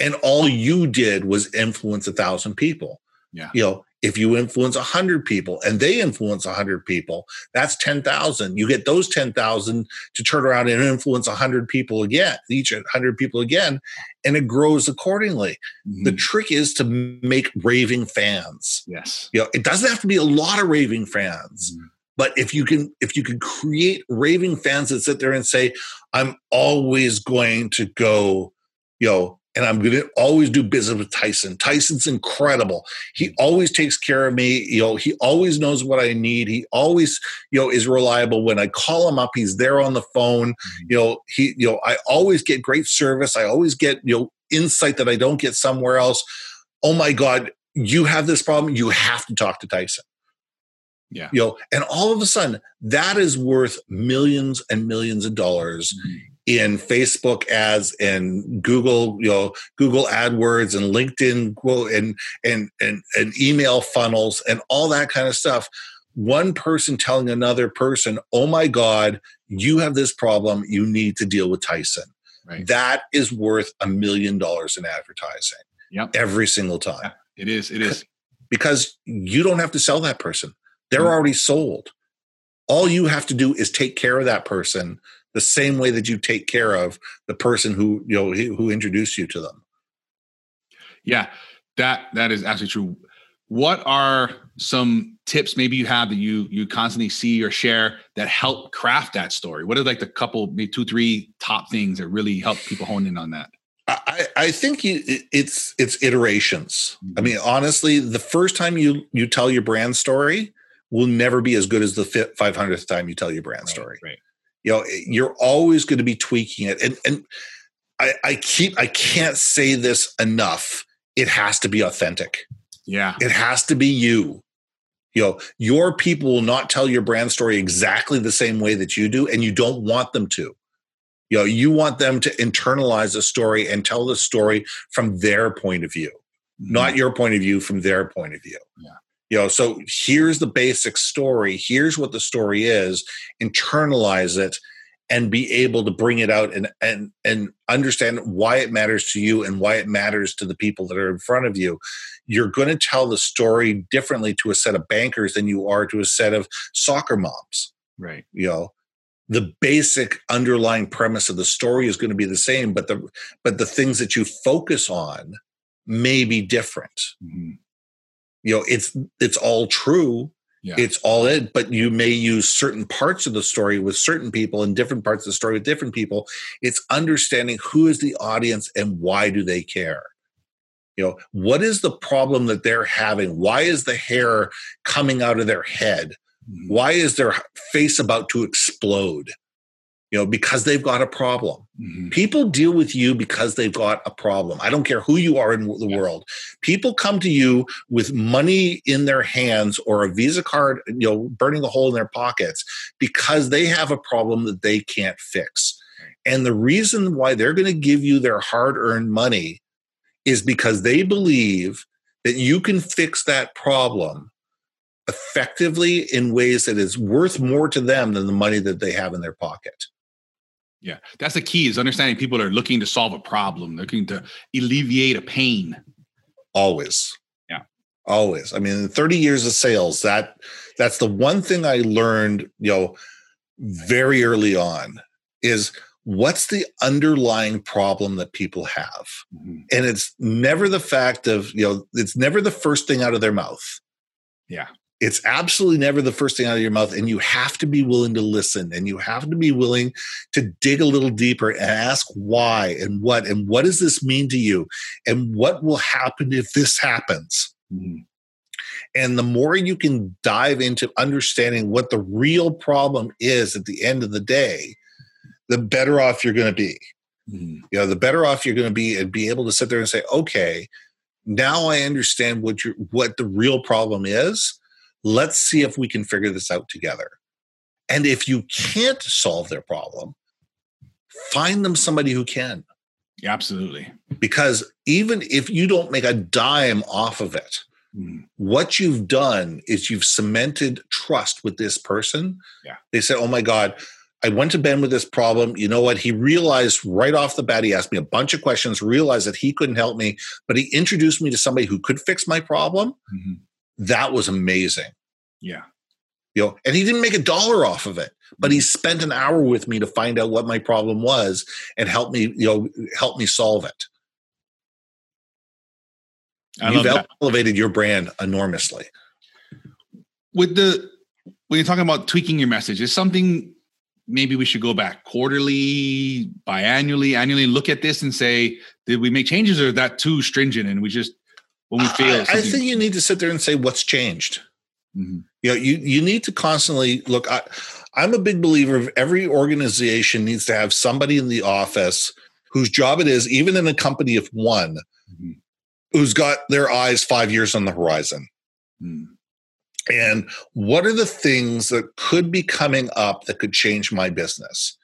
and all you did was influence a thousand people. Yeah. You know, if you influence a hundred people and they influence a hundred people, that's ten thousand. You get those ten thousand to turn around and influence a hundred people again, each hundred people again, and it grows accordingly. Mm-hmm. The trick is to make raving fans. Yes, you know, it doesn't have to be a lot of raving fans, mm-hmm. but if you can, if you can create raving fans that sit there and say, "I'm always going to go," you know. And I'm going to always do business with Tyson. Tyson's incredible. He always takes care of me. You know, he always knows what I need. He always, you know, is reliable. When I call him up, he's there on the phone. Mm-hmm. You know, he, you know, I always get great service. I always get, you know, insight that I don't get somewhere else. Oh my God, you have this problem. You have to talk to Tyson. Yeah. You know, and all of a sudden that is worth millions and millions of dollars. Mm-hmm. In Facebook ads and Google, you know, Google AdWords and LinkedIn and, and and and email funnels and all that kind of stuff. One person telling another person, "Oh my God, you have this problem. You need to deal with Tyson." Right. That is worth a million dollars in advertising. Yep. Every single time. Yep. It is. It is because you don't have to sell that person. They're mm-hmm. already sold. All you have to do is take care of that person. The same way that you take care of the person who, you know, who introduced you to them. Yeah, that that is absolutely true. What are some tips maybe you have that you you constantly see or share that help craft that story? What are like the couple, maybe two, three top things that really help people hone in on that? I, I think you, it's it's iterations. Mm-hmm. I mean, honestly, the first time you you tell your brand story will never be as good as the five hundredth time you tell your brand right, story. Right. You know, you're always going to be tweaking it. And and I, I keep, I can't say this enough. It has to be authentic. Yeah. It has to be you. You know, your people will not tell your brand story exactly the same way that you do. And you don't want them to. You know, you want them to internalize the story and tell the story from their point of view, mm-hmm. not your point of view, from their point of view. Yeah. You know, so here's the basic story. Here's what the story is. Internalize it and be able to bring it out and and and understand why it matters to you and why it matters to the people that are in front of you. You're going to tell the story differently to a set of bankers than you are to a set of soccer moms. Right. You know, the basic underlying premise of the story is going to be the same, but the but the things that you focus on may be different. Mm-hmm. You know, it's it's all true. Yeah. It's all in, but you may use certain parts of the story with certain people and different parts of the story with different people. It's understanding who is the audience and why do they care? You know, what is the problem that they're having? Why is the hair coming out of their head? Mm-hmm. Why is their face about to explode? You know, because they've got a problem. Mm-hmm. People deal with you because they've got a problem. I don't care who you are in the yeah. world. People come to you with money in their hands or a Visa card, you know, burning a hole in their pockets because they have a problem that they can't fix. Right. And the reason why they're going to give you their hard-earned money is because they believe that you can fix that problem effectively in ways that is worth more to them than the money that they have in their pocket. Yeah, that's the key, is understanding people are looking to solve a problem, looking to alleviate a pain. Always. Yeah. Always. I mean, in thirty years of sales, that that's the one thing I learned, you know, very early on, is what's the underlying problem that people have? Mm-hmm. And it's never the fact of, you know, it's never the first thing out of their mouth. Yeah. It's absolutely never the first thing out of your mouth, and you have to be willing to listen, and you have to be willing to dig a little deeper and ask why and what, and what does this mean to you, and what will happen if this happens. Mm-hmm. And the more you can dive into understanding what the real problem is at the end of the day, the better off you're going to be. Mm-hmm. You know, the better off you're going to be and be able to sit there and say, okay, now I understand what you what the real problem is. Let's see if we can figure this out together. And if you can't solve their problem, find them somebody who can. Yeah, absolutely. Because even if you don't make a dime off of it, mm. what you've done is you've cemented trust with this person. Yeah. They say, oh my God, I went to Ben with this problem. You know what? He realized right off the bat, he asked me a bunch of questions, realized that he couldn't help me, but he introduced me to somebody who could fix my problem. Mm-hmm. That was amazing. Yeah. You know, and he didn't make a dollar off of it, but he spent an hour with me to find out what my problem was and help me, you know, help me solve it. I You've love elevated that. Your brand enormously. With the, when you're talking about tweaking your message, is something maybe we should go back quarterly, biannually, annually, look at this and say, did we make changes or is that too stringent? And we just, when we fail. I, I think you need to sit there and say, what's changed? Mm-hmm. You know, you, you need to constantly look. I, I'm a big believer of every organization needs to have somebody in the office whose job it is, even in a company of one, mm-hmm. who's got their eyes five years on the horizon. Mm-hmm. And what are the things that could be coming up that could change my business?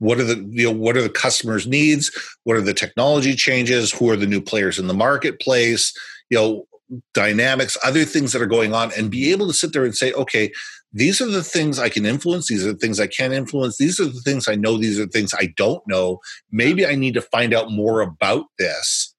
What are the you know, what are the customers' needs? What are the technology changes? Who are the new players in the marketplace? You know, dynamics, other things that are going on, and be able to sit there and say, okay, these are the things I can influence. These are the things I can't influence. These are the things I know. These are the things I don't know. Maybe I need to find out more about this,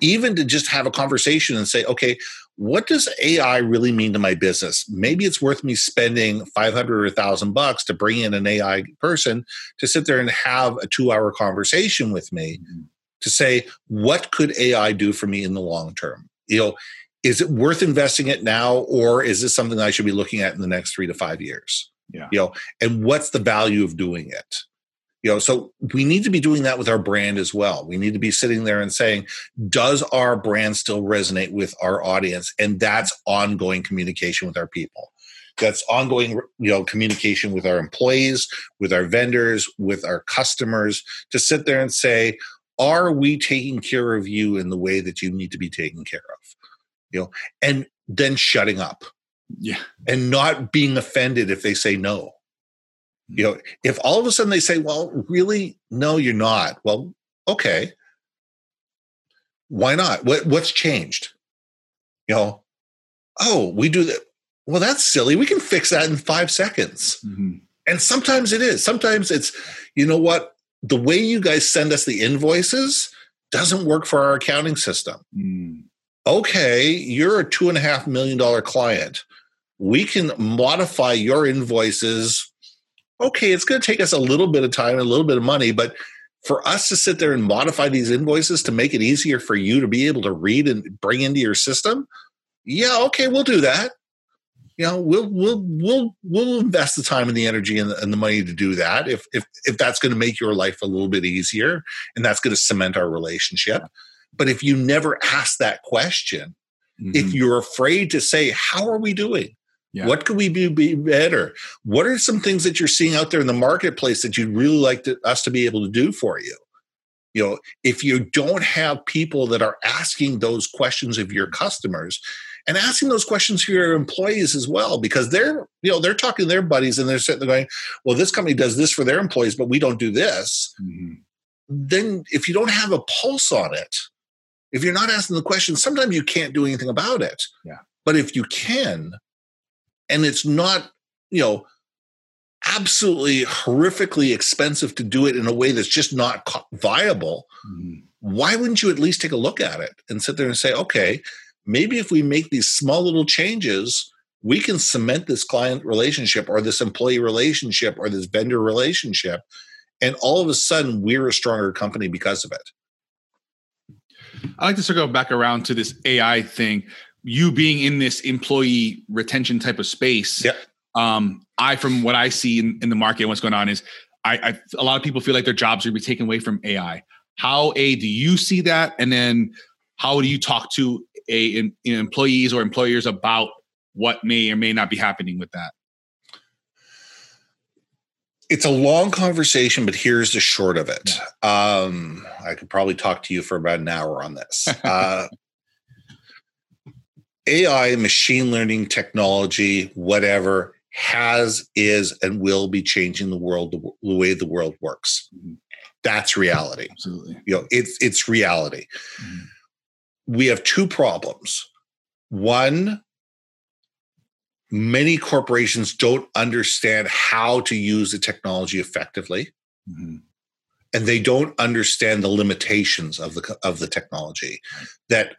even to just have a conversation and say, okay, what does A I really mean to my business? Maybe it's worth me spending five hundred or one thousand bucks to bring in an A I person to sit there and have a two hour conversation with me mm-hmm. to say, what could A I do for me in the long term? You know, is it worth investing it now, or is this something I should be looking at in the next three to five years? Yeah. You know, and what's the value of doing it? You know, so we need to be doing that with our brand as well. We need to be sitting there and saying, does our brand still resonate with our audience? And that's ongoing communication with our people. That's ongoing, you know, communication with our employees, with our vendors, with our customers, to sit there and say, are we taking care of you in the way that you need to be taken care of? You know, and then shutting up. Yeah. And not being offended if they say no. You know, if all of a sudden they say, well, really, no, you're not. Well, okay. Why not? What, what's changed? You know, oh, we do that. Well, that's silly. We can fix that in five seconds. Mm-hmm. And sometimes it is. Sometimes it's, you know what? The way you guys send us the invoices doesn't work for our accounting system. Mm. Okay, you're a two and a half million dollar client. We can modify your invoices. Okay, it's going to take us a little bit of time, a little bit of money, but for us to sit there and modify these invoices to make it easier for you to be able to read and bring into your system, yeah, okay, we'll do that. You know, we'll we'll we'll we'll invest the time and the energy and the, and the money to do that if if if that's going to make your life a little bit easier and that's going to cement our relationship. But if you never ask that question, mm-hmm. if you're afraid to say, "How are we doing? Yeah. What could we be, be better? What are some things that you're seeing out there in the marketplace that you'd really like to, us to be able to do for you?" You know, if you don't have people that are asking those questions of your customers. And asking those questions for your employees as well, because they're, you know, they're talking to their buddies and they're sitting there going, well, this company does this for their employees, but we don't do this. Mm-hmm. Then if you don't have a pulse on it, if you're not asking the question, sometimes you can't do anything about it. Yeah. But if you can, and it's not, you know, absolutely horrifically expensive to do it in a way that's just not viable, mm-hmm. why wouldn't you at least take a look at it and sit there and say, okay, maybe if we make these small little changes, we can cement this client relationship or this employee relationship or this vendor relationship. And all of a sudden, we're a stronger company because of it. I like to circle back around to this A I thing. You being in this employee retention type of space, yep. um, I, from what I see in, in the market, what's going on is I, I a lot of people feel like their jobs are going to be taken away from A I. How, A, do you see that? And then how do you talk to A, in, in employees or employers about what may or may not be happening with that? It's a long conversation, but here's the short of it. Yeah. Um, I could probably talk to you for about an hour on this. Uh, A I, machine learning technology, whatever, has, is, and will be changing the world, the way the world works. That's reality. Absolutely. You know, it's, it's reality. Mm. We have two problems. One, many corporations don't understand how to use the technology effectively, mm-hmm. and they don't understand the limitations of the of the technology. Right. That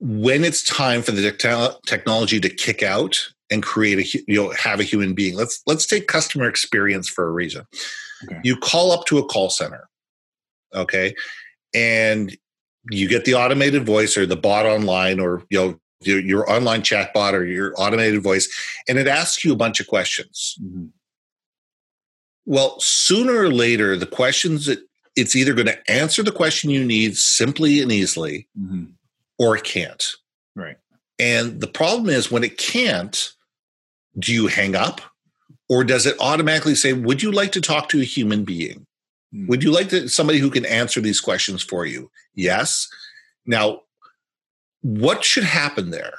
when it's time for the te- technology to kick out and create a you know have a human being, let's let's take customer experience for a reason. Okay. You call up to a call center, okay, and you get the automated voice or the bot online, or you know. Your, your online chatbot or your automated voice, and it asks you a bunch of questions. Mm-hmm. Well, sooner or later, the questions that it's either going to answer the question you need simply and easily, mm-hmm. or it can't. Right. And the problem is when it can't, do you hang up, or does it automatically say, "Would you like to talk to a human being? Mm-hmm. Would you like to, somebody who can answer these questions for you?" Yes. Now, what should happen there?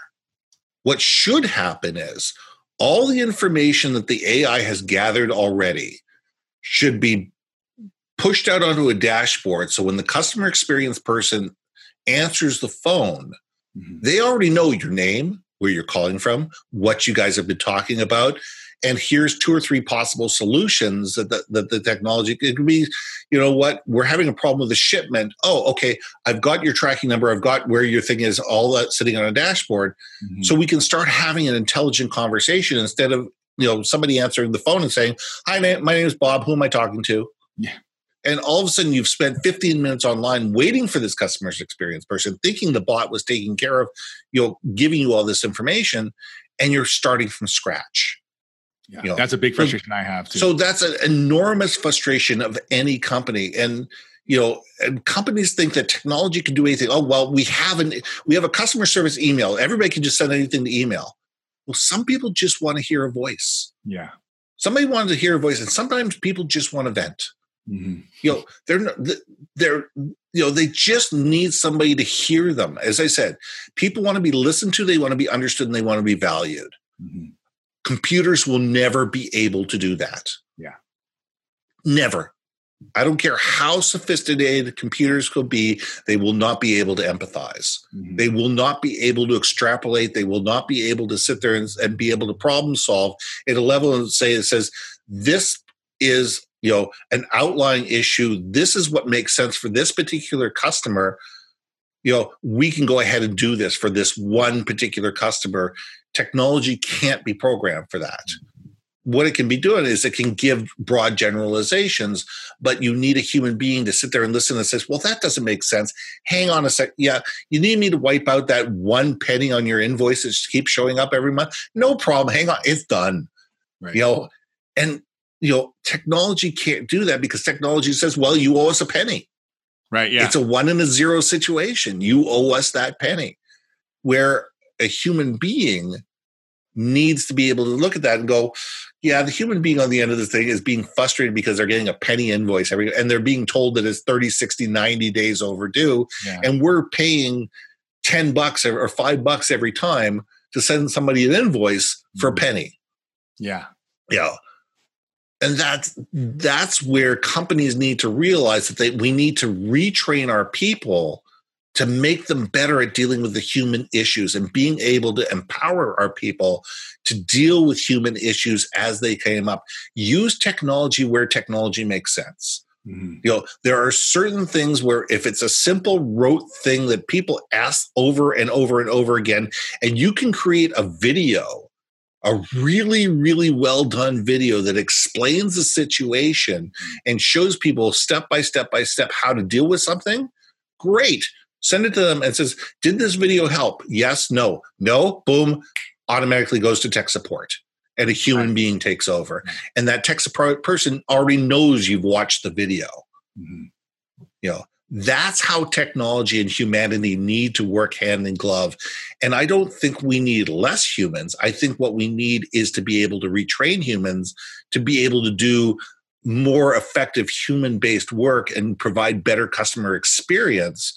What should happen is all the information that the A I has gathered already should be pushed out onto a dashboard. So when the customer experience person answers the phone, mm-hmm. they already know your name, where you're calling from, what you guys have been talking about. And here's two or three possible solutions that the, that the technology could be. You know what? We're having a problem with the shipment. Oh, okay. I've got your tracking number. I've got where your thing is, all that sitting on a dashboard. Mm-hmm. So we can start having an intelligent conversation instead of, you know, somebody answering the phone and saying, "Hi, my name is Bob. Who am I talking to?" Yeah. And all of a sudden you've spent fifteen minutes online waiting for this customer experience person, thinking the bot was taking care of, you know, giving you all this information, and you're starting from scratch. Yeah, you know, that's a big frustration I have too. So that's an enormous frustration of any company, and you know, and companies think that technology can do anything. Oh well, we have an we have a customer service email. Everybody can just send anything to email. Well, some people just want to hear a voice. Yeah, somebody wanted to hear a voice, and sometimes people just want to vent. Mm-hmm. You know, they're they're you know they just need somebody to hear them. As I said, people want to be listened to, they want to be understood, and they want to be valued. Mm-hmm. Computers will never be able to do that. Yeah. Never. I don't care how sophisticated computers could be. They will not be able to empathize. Mm-hmm. They will not be able to extrapolate. They will not be able to sit there and, and be able to problem solve at a level and say, it says, this is, you know, an outlying issue. This is what makes sense for this particular customer. You know, we can go ahead and do this for this one particular customer. Technology can't be programmed for that. What it can be doing is it can give broad generalizations, but you need a human being to sit there and listen and says, well, that doesn't make sense. Hang on a sec. Yeah, you need me to wipe out that one penny on your invoice that just keeps showing up every month? No problem. Hang on. It's done. Right. You know, and, you know, technology can't do that because technology says, well, you owe us a penny. Right. Yeah. It's a one and a zero situation. You owe us that penny. Where a human being needs to be able to look at that and go, yeah, the human being on the end of this thing is being frustrated because they're getting a penny invoice every, and they're being told that it's thirty, sixty, ninety days overdue. Yeah. And we're paying ten bucks or five bucks every time to send somebody an invoice for a penny. Yeah. Yeah. And that's, that's where companies need to realize that they, we need to retrain our people to make them better at dealing with the human issues and being able to empower our people to deal with human issues as they came up. Use technology where technology makes sense. Mm-hmm. You know, there are certain things where if it's a simple rote thing that people ask over and over and over again, and you can create a video, a really, really well done video that explains the situation and shows people step by step by step how to deal with something, great. Send it to them and says, did this video help? Yes, no, no, boom, automatically goes to tech support and a human right. being takes over. And that tech support person already knows you've watched the video. Mm-hmm. You know, that's how technology and humanity need to work hand in glove. And I don't think we need less humans. I think what we need is to be able to retrain humans to be able to do more effective human-based work and provide better customer experience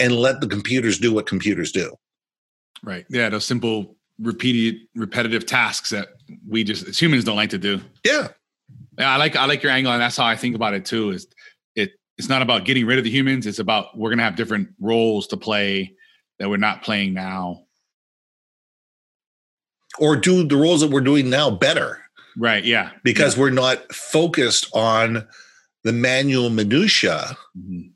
and let the computers do what computers do. Right. Yeah, those simple, repeated, repetitive tasks that we just, as humans, don't like to do. Yeah. Yeah, I like I like your angle, and that's how I think about it too. Is it it's not about getting rid of the humans. It's about we're going to have different roles to play that we're not playing now. Or do the roles that we're doing now better. Right, yeah. Because yeah. we're not focused on the manual minutia, mm-hmm.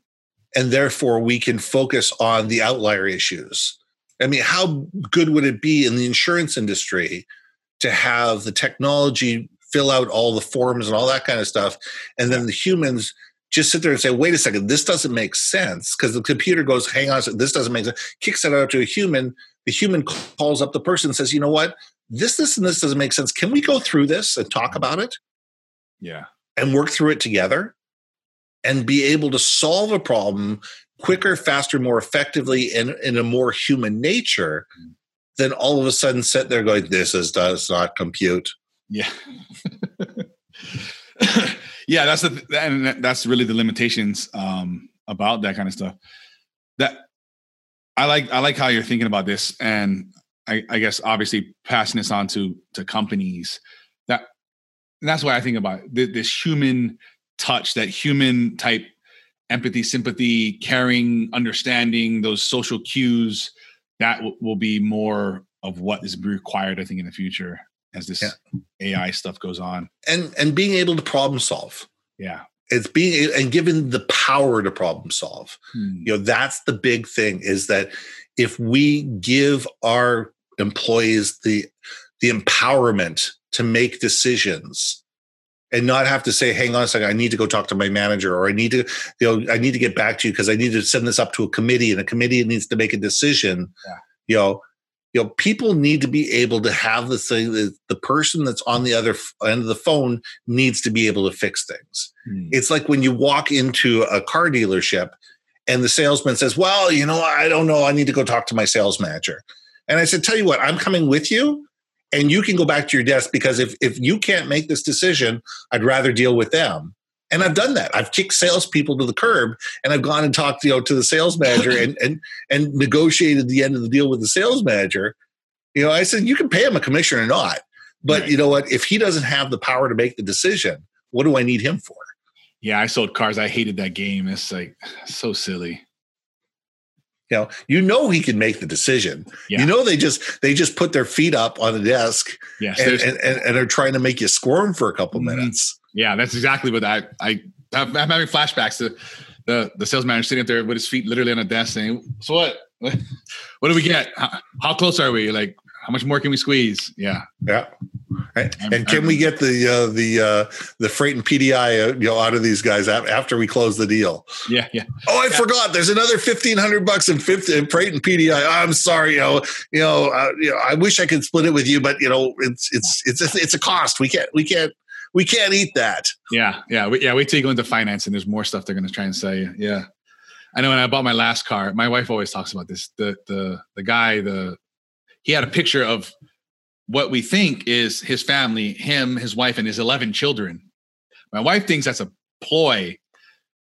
and therefore we can focus on the outlier issues. I mean, how good would it be in the insurance industry to have the technology fill out all the forms and all that kind of stuff, and then the humans just sit there and say, wait a second, this doesn't make sense, because the computer goes, hang on, this doesn't make sense, kicks it out to a human, the human calls up the person and says, you know what, this, this, and this doesn't make sense. Can we go through this and talk about it? Yeah. And work through it together and be able to solve a problem quicker, faster, more effectively, and in a more human nature, than all of a sudden sit there going, this is, does not compute. Yeah. Yeah, that's the, and that's really the limitations um, about that kind of stuff. That I like, I like how you're thinking about this, and I, I guess obviously passing this on to to companies. That and that's why I think about it. This human touch, that human type empathy, sympathy, caring, understanding, those social cues. That w- will be more of what is required, I think, in the future. As this yeah. A I stuff goes on, and and being able to problem solve, yeah, it's being and given the power to problem solve. Hmm. You know, that's the big thing, is that if we give our employees the the empowerment to make decisions, and not have to say, "Hang on a second, I need to go talk to my manager," or "I need to, you know, I need to get back to you because I need to send this up to a committee, and a committee needs to make a decision." Yeah. You know. You know, people need to be able to have the thing that the person that's on the other end of the phone needs to be able to fix things. Mm. It's like when you walk into a car dealership and the salesman says, well, you know, I don't know. I need to go talk to my sales manager. And I said, tell you what, I'm coming with you and you can go back to your desk, because if, if you can't make this decision, I'd rather deal with them. And I've done that. I've kicked salespeople to the curb, and I've gone and talked, you know, to the sales manager and and and negotiated the end of the deal with the sales manager. You know, I said, you can pay him a commission or not, but right. You know what? If he doesn't have the power to make the decision, what do I need him for? Yeah, I sold cars. I hated that game. It's like so silly. You know, you know he can make the decision. Yeah. You know they just they just put their feet up on the desk yes, and, and, and, and are trying to make you squirm for a couple mm-hmm. minutes. Yeah, that's exactly what I, I, I'm having flashbacks to the, the sales manager sitting up there with his feet literally on a desk saying, so what, what do we get? How, how close are we? Like, how much more can we squeeze? Yeah. Yeah. And, I'm, and can I'm, we get the, uh, the, uh, the freight and P D I uh, you know, out of these guys after we close the deal? Yeah. Yeah. Oh, I yeah. forgot. There's another fifteen hundred bucks in freight and P D I. Oh, I'm sorry. You know, you know, uh, you know, I wish I could split it with you, but you know, it's, it's, it's, it's a, it's a cost. We can't, we can't, We can't eat that. Yeah, yeah, we, yeah. Wait till you go into finance, and there's more stuff they're going to try and sell you. Yeah, I know. When I bought my last car, my wife always talks about this. The the the guy, the he had a picture of what we think is his family, him, his wife, and his eleven children. My wife thinks that's a ploy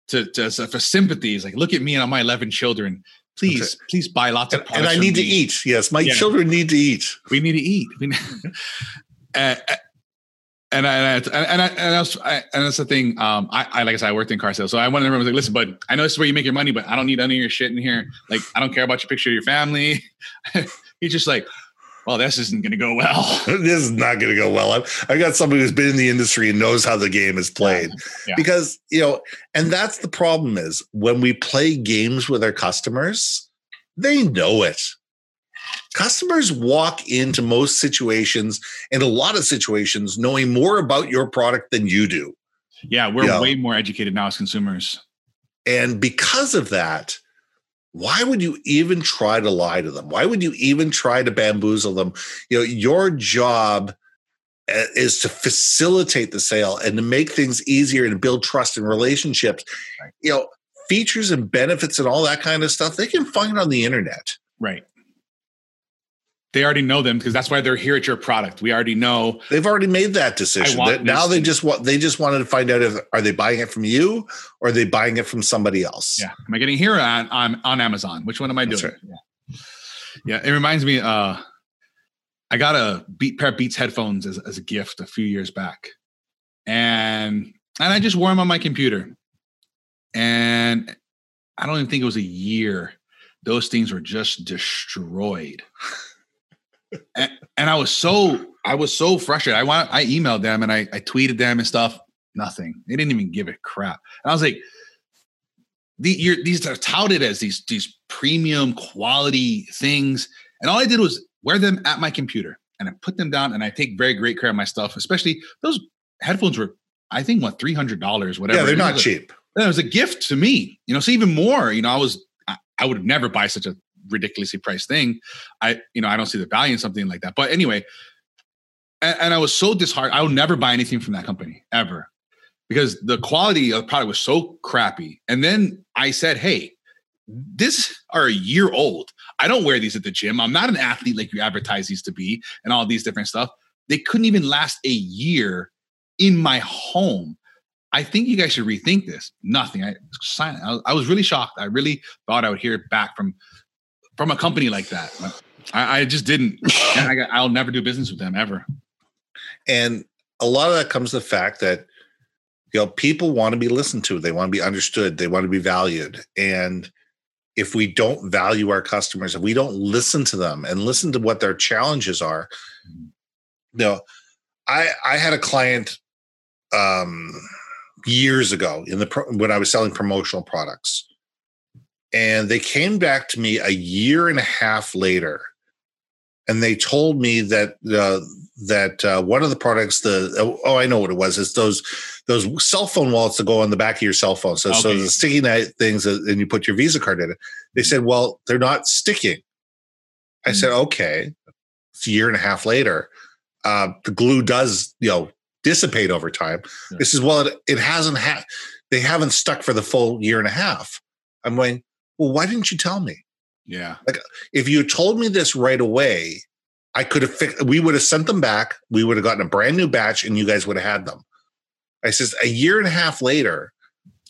to, to for sympathy. It's like, look at me and all my eleven children. Please, please buy lots of products. And I need to eat. Yes, my yeah. children need to eat. We need to eat. We need uh, And I, and I, and I, and, I was, I, and that's the thing. Um, I, I, like I said, I worked in car sales. So I went in the room, I was like, listen, bud, I know this is where you make your money, but I don't need any of your shit in here. Like, I don't care about your picture of your family. He's just like, well, this isn't going to go well. This is not going to go well. I've, I've got somebody who's been in the industry and knows how the game is played yeah. Yeah. because, you know, and that's the problem is when we play games with our customers, they know it. Customers walk into most situations and a lot of situations knowing more about your product than you do. Yeah, we're you know? way more educated now as consumers. And because of that, why would you even try to lie to them? Why would you even try to bamboozle them? You know, your job is to facilitate the sale and to make things easier and build trust and relationships. Right. You know, features and benefits and all that kind of stuff, they can find on the internet. Right. They already know them because that's why they're here at your product. We already know. They've already made that decision. That now they just want they just wanted to find out if are they buying it from you or are they buying it from somebody else? Yeah. Am I getting here on on, on Amazon? Which one am I doing? Right. Yeah. yeah. It reminds me, uh, I got a Beat pair of Beats headphones as, as a gift a few years back. And and I just wore them on my computer. And I don't even think it was a year. Those things were just destroyed. And, and I was so, I was so frustrated. I want, I emailed them and I, I tweeted them and stuff. Nothing. They didn't even give a crap. And I was like, the, you're, these are touted as these, these premium quality things. And all I did was wear them at my computer and I put them down and I take very great care of my stuff. Especially those headphones were, I think what, three hundred dollars, whatever. Yeah, they're not cheap. It was a gift to me, you know, so even more, you know, I was, I, I would never buy such a ridiculously priced thing. I, you know, I don't see the value in something like that. But anyway, and, and I was so disheartened. I would never buy anything from that company ever because the quality of the product was so crappy. And then I said, hey, these are a year old. I don't wear these at the gym. I'm not an athlete like you advertise these to be and all these different stuff. They couldn't even last a year in my home. I think you guys should rethink this. Nothing. I, I was really shocked. I really thought I would hear back from From a company like that. I, I just didn't. I, I'll never do business with them ever. And a lot of that comes to the fact that, you know, people want to be listened to. They want to be understood. They want to be valued. And if we don't value our customers, if we don't listen to them and listen to what their challenges are, you know, I I had a client um, years ago in the pro- when I was selling promotional products. And they came back to me a year and a half later, and they told me that uh, that uh, one of the products, the oh, I know what it was. It's those those cell phone wallets that go on the back of your cell phone. So, okay. so the sticky things, and you put your Visa card in it. They said, well, they're not sticking. I mm-hmm. said, okay. It's a year and a half later. Uh, the glue does, you know, dissipate over time. Yeah. This is well, it, it hasn't ha- They haven't stuck for the full year and a half. I'm going, well, why didn't you tell me? Yeah. Like, if you told me this right away, I could have fixed, we would have sent them back. We would have gotten a brand new batch and you guys would have had them. I says, a year and a half later,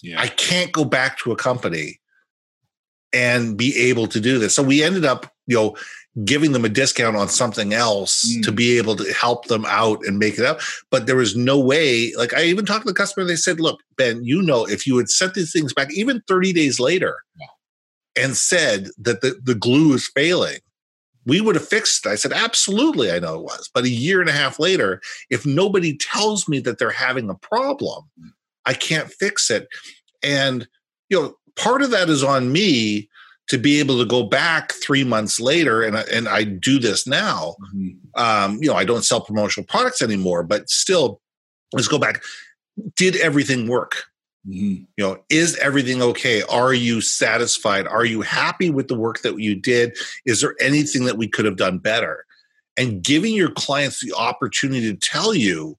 yeah. I can't go back to a company and be able to do this. So we ended up, you know, giving them a discount on something else mm. to be able to help them out and make it up. But there was no way, like I even talked to the customer, they said, look, Ben, you know, if you had sent these things back even thirty days later, yeah. and said that the, the glue is failing, we would have fixed it. I said, absolutely, I know it was. But a year and a half later, if nobody tells me that they're having a problem, I can't fix it. And, you know, part of that is on me to be able to go back three months later, and I, and I do this now. Mm-hmm. Um, you know, I don't sell promotional products anymore, but still, let's go back. Did everything work? Mm-hmm. You know, is everything okay? Are you satisfied? Are you happy with the work that you did? Is there anything that we could have done better? And giving your clients the opportunity to tell you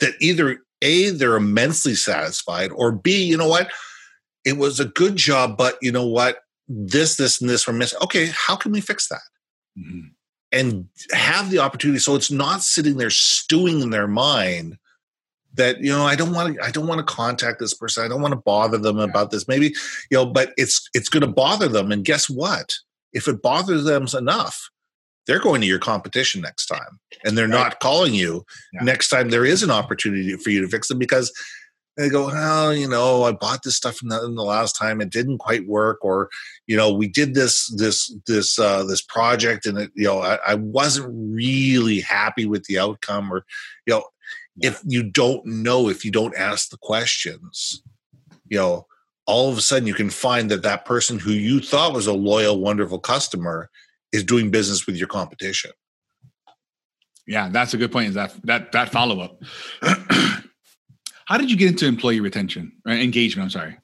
that either A, they're immensely satisfied, or B, you know what? It was a good job, but you know what? This, this, and this were missing. Okay, how can we fix that? Mm-hmm. And have the opportunity so it's not sitting there stewing in their mind that, you know, I don't want to, I don't want to contact this person. I don't want to bother them yeah. about this. Maybe, you know, but it's, it's going to bother them. And guess what? If it bothers them enough, they're going to your competition next time and they're right. not calling you yeah. next time. There is an opportunity for you to fix them because they go, well, oh, you know, I bought this stuff in the, in the last time. It didn't quite work. Or, you know, we did this, this, this, uh, this project and it, you know, I, I wasn't really happy with the outcome or, you know, if you don't know, if you don't ask the questions, you know, all of a sudden you can find that that person who you thought was a loyal, wonderful customer is doing business with your competition. Yeah, that's a good point. Is that that that follow up? How did you get into employee retention or engagement? I'm sorry.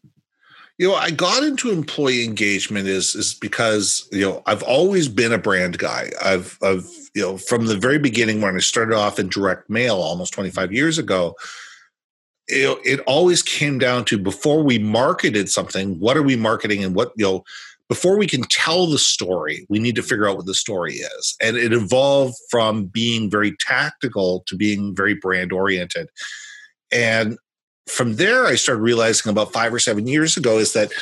You know, I got into employee engagement is is because, you know, I've always been a brand guy. I've, I've, you know, from the very beginning when I started off in direct mail almost twenty-five years ago, it, it always came down to before we marketed something, what are we marketing and what, you know, before we can tell the story, we need to figure out what the story is. And it evolved from being very tactical to being very brand oriented. And from there, I started realizing about five or seven years ago is that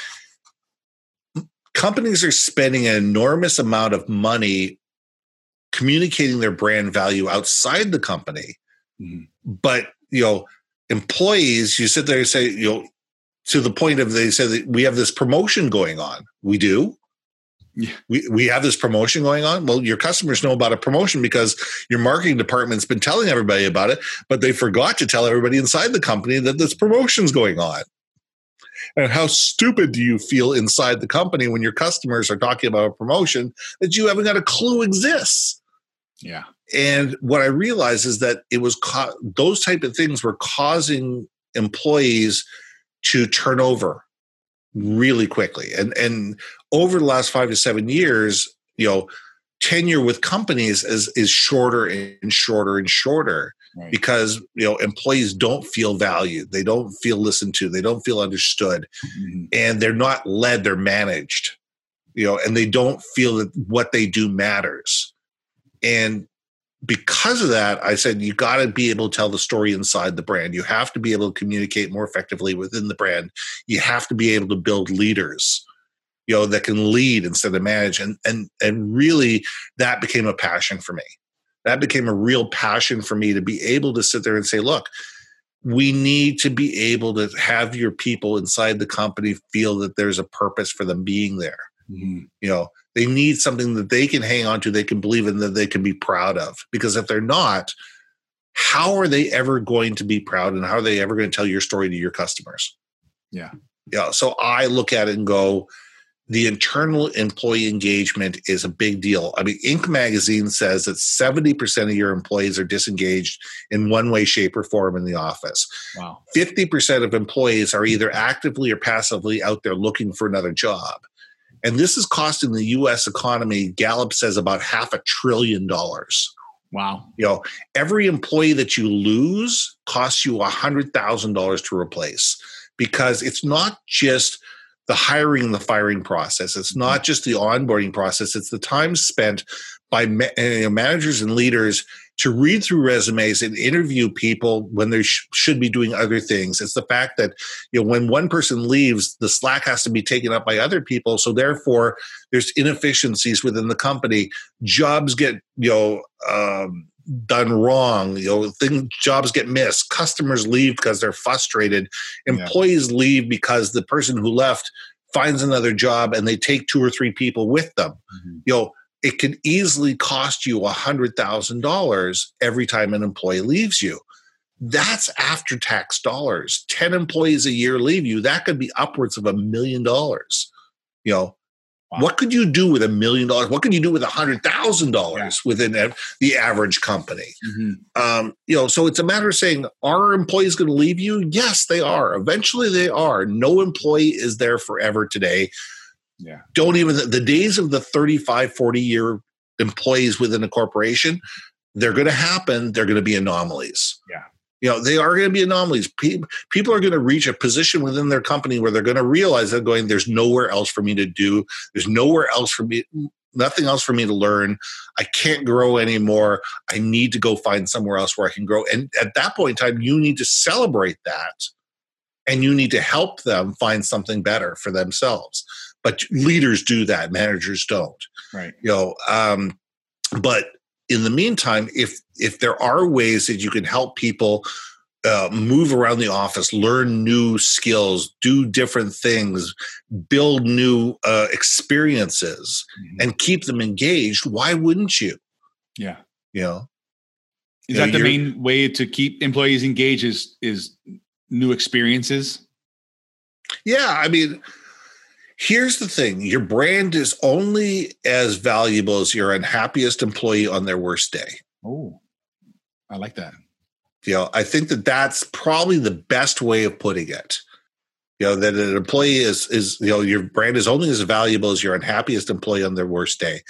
companies are spending an enormous amount of money communicating their brand value outside the company. Mm-hmm. But, you know, employees, you sit there and say, you know, to the point of they said that we have this promotion going on. We do. Yeah. We we have this promotion going on. Well, your customers know about a promotion because your marketing department's been telling everybody about it, but they forgot to tell everybody inside the company that this promotion's going on. And how stupid do you feel inside the company when your customers are talking about a promotion that you haven't got a clue exists? Yeah. And what I realized is that it was co- those type of things were causing employees to turn over really quickly. And and over the last five to seven years, you know, tenure with companies is is shorter and shorter and shorter, right? Because, you know, employees don't feel valued. They don't feel listened to. They don't feel understood. Mm-hmm. And they're not led, they're managed, you know, and they don't feel that what they do matters. And because of that, I said, you got to be able to tell the story inside the brand. You have to be able to communicate more effectively within the brand. You have to be able to build leaders, you know, that can lead instead of manage. And, and, and really that became a passion for me. That became a real passion for me to be able to sit there and say, look, we need to be able to have your people inside the company feel that there's a purpose for them being there. Mm-hmm. You know, they need something that they can hang on to, they can believe in, that they can be proud of. Because if they're not, how are they ever going to be proud, and how are they ever going to tell your story to your customers? Yeah. Yeah. So I look at it and go, the internal employee engagement is a big deal. I mean, Inc magazine says that seventy percent of your employees are disengaged in one way, shape, or form in the office. Wow. fifty percent of employees are either actively or passively out there looking for another job. And this is costing the U S economy, Gallup says, about half a trillion dollars. Wow. You know, every employee that you lose costs you one hundred thousand dollars to replace, because it's not just the hiring and the firing process. It's not just the onboarding process. It's the time spent by ma- managers and leaders to read through resumes and interview people when they sh- should be doing other things. It's the fact that, you know, when one person leaves, the slack has to be taken up by other people. So therefore, there's inefficiencies within the company. Jobs get, you know, um, done wrong. You know, things, jobs get missed. Customers leave because they're frustrated. Employees yeah. leave because the person who left finds another job and they take two or three people with them. Mm-hmm. You know, it can easily cost you one hundred thousand dollars every time an employee leaves you. That's after-tax dollars. ten employees a year leave you. That could be upwards of a million dollars. You know, wow. What could you do with a million dollars? What can you do with one hundred thousand dollars yeah. within the average company? Mm-hmm. Um, you know, so it's a matter of saying, are employees going to leave you? Yes, they are. Eventually they are. No employee is there forever today. Yeah. Don't even, the days of the thirty-five, forty year employees within a corporation, they're going to happen. They're going to be anomalies. Yeah. You know, they are going to be anomalies. People are going to reach a position within their company where they're going to realize they're going, there's nowhere else for me to do. There's nowhere else for me, nothing else for me to learn. I can't grow anymore. I need to go find somewhere else where I can grow. And at that point in time, you need to celebrate that, and you need to help them find something better for themselves. But leaders do that, managers don't. Right. You know, um, but in the meantime, if if there are ways that you can help people uh, move around the office, learn new skills, do different things, build new uh, experiences, mm-hmm. and keep them engaged, why wouldn't you? Yeah. You know, is that the main way to keep employees engaged? Is is new experiences? Yeah, I mean. Here's the thing. Your brand is only as valuable as your unhappiest employee on their worst day. Oh, I like that. You know, I think that that's probably the best way of putting it. You know, that an employee is, is, you know, your brand is only as valuable as your unhappiest employee on their worst day.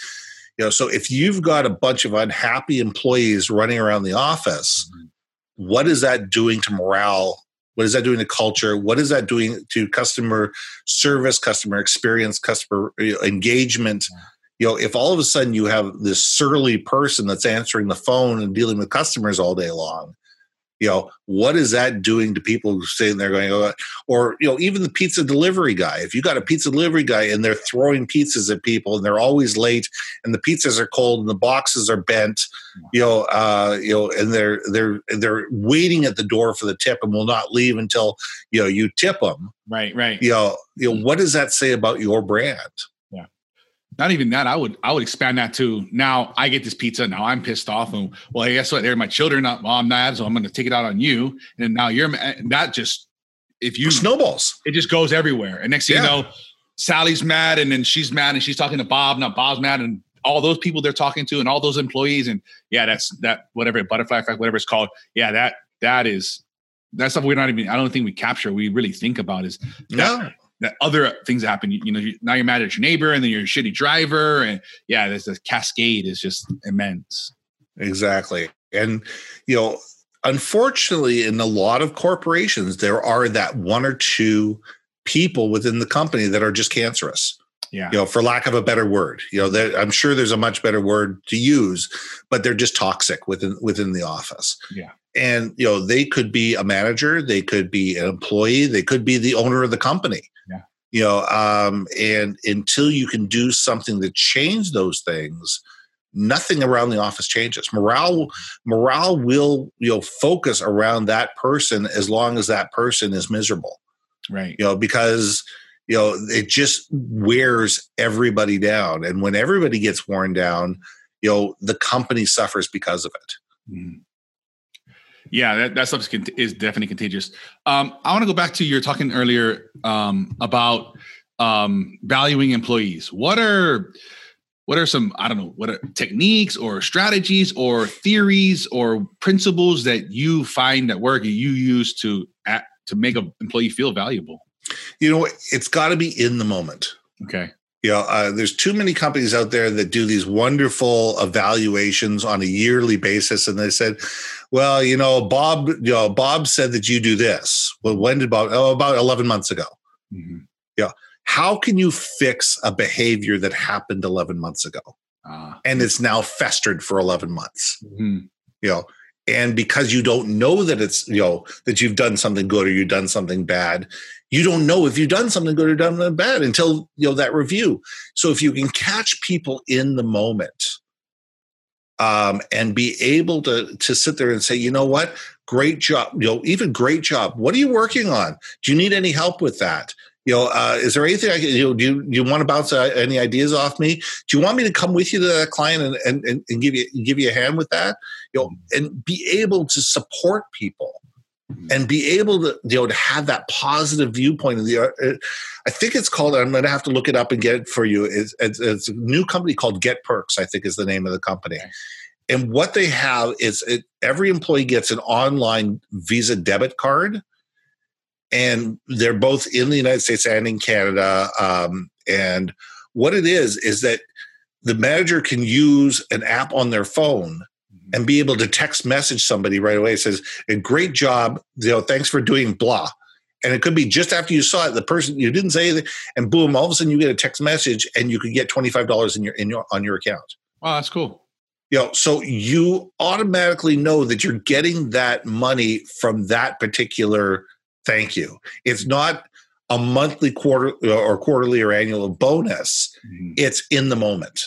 You know, so if you've got a bunch of unhappy employees running around the office, mm-hmm. what is that doing to morale What is that doing to culture? What is that doing to customer service, customer experience, customer engagement? You know, if all of a sudden you have this surly person that's answering the phone and dealing with customers all day long, you know, what is that doing to people who say they're going, oh, or, you know, even the pizza delivery guy. If you got a pizza delivery guy and they're throwing pizzas at people and they're always late and the pizzas are cold and the boxes are bent, you know, uh, you know, and they're, they're, they're waiting at the door for the tip and will not leave until, you know, you tip them. Right. Right. You know, you know, what does that say about your brand? Not even that. I would I would expand that to, now I get this pizza. Now I'm pissed off. And well, hey, guess what? They're my children. Well, I'm mad, so I'm going to take it out on you. And then now you're that just if you snowballs. It just goes everywhere. And next thing yeah. you know, Sally's mad, and then she's mad, and she's talking to Bob. Now Bob's mad, and all those people they're talking to, and all those employees, and yeah, that's that whatever butterfly effect, whatever it's called. Yeah, that that is that stuff we're not even. I don't think we capture. We really think about is that, no. That other things happen, you, you know, you, now you're mad at your neighbor and then you're a shitty driver. And yeah, this, this cascade is just immense. Exactly. And, you know, unfortunately, in a lot of corporations, there are that one or two people within the company that are just cancerous. Yeah. You know, for lack of a better word, you know, I'm sure there's a much better word to use, but they're just toxic within within the office. Yeah. And, you know, they could be a manager, they could be an employee, they could be the owner of the company. Yeah. You know, um, and until you can do something to change those things, nothing around the office changes. Morale, morale will, you know, focus around that person as long as that person is miserable. Right. You know, because, you know, it just wears everybody down. And when everybody gets worn down, you know, the company suffers because of it. Mm. Yeah, that, that stuff is definitely contagious. Um, I want to go back to you were talking earlier um, about um, valuing employees. What are what are some, I don't know, what are techniques or strategies or theories or principles that you find that work and you use to at, to make an employee feel valuable? You know, it's got to be in the moment. Okay. You know, uh, there's too many companies out there that do these wonderful evaluations on a yearly basis. And they said, well, you know, Bob, you know, Bob said that you do this. Well, when did Bob? Oh, about eleven months ago. Mm-hmm. Yeah. How can you fix a behavior that happened eleven months ago? Ah. And it's now festered for eleven months, mm-hmm. you know? And because you don't know that it's, you know, that you've done something good or you've done something bad, you don't know if you've done something good or done something bad until, you know, that review. So if you can catch people in the moment um, and be able to, to sit there and say, you know what, great job, you know, even great job. What are you working on? Do you need any help with that? You know, uh, is there anything I can, you know, do you, do you want to bounce uh, any ideas off me? Do you want me to come with you to that client and, and, and, and give you, give you a hand with that? You know, and be able to support people and be able to, you know, to have that positive viewpoint of the, uh, I think it's called, I'm going to have to look it up and get it for you. It's, it's, it's a new company called Get Perks, I think is the name of the company. And what they have is it, every employee gets an online Visa debit card. And they're both in the United States and in Canada. Um, and what it is, is that the manager can use an app on their phone and be able to text message somebody right away. It says, a great job, you know, thanks for doing blah. And it could be just after you saw it, the person, you didn't say anything, and boom, all of a sudden you get a text message and you could get twenty-five dollars in your, in your, on your account. Wow, that's cool. You know, so you automatically know that you're getting that money from that particular thank you. It's not a monthly, quarter or quarterly or annual bonus. Mm-hmm. It's in the moment.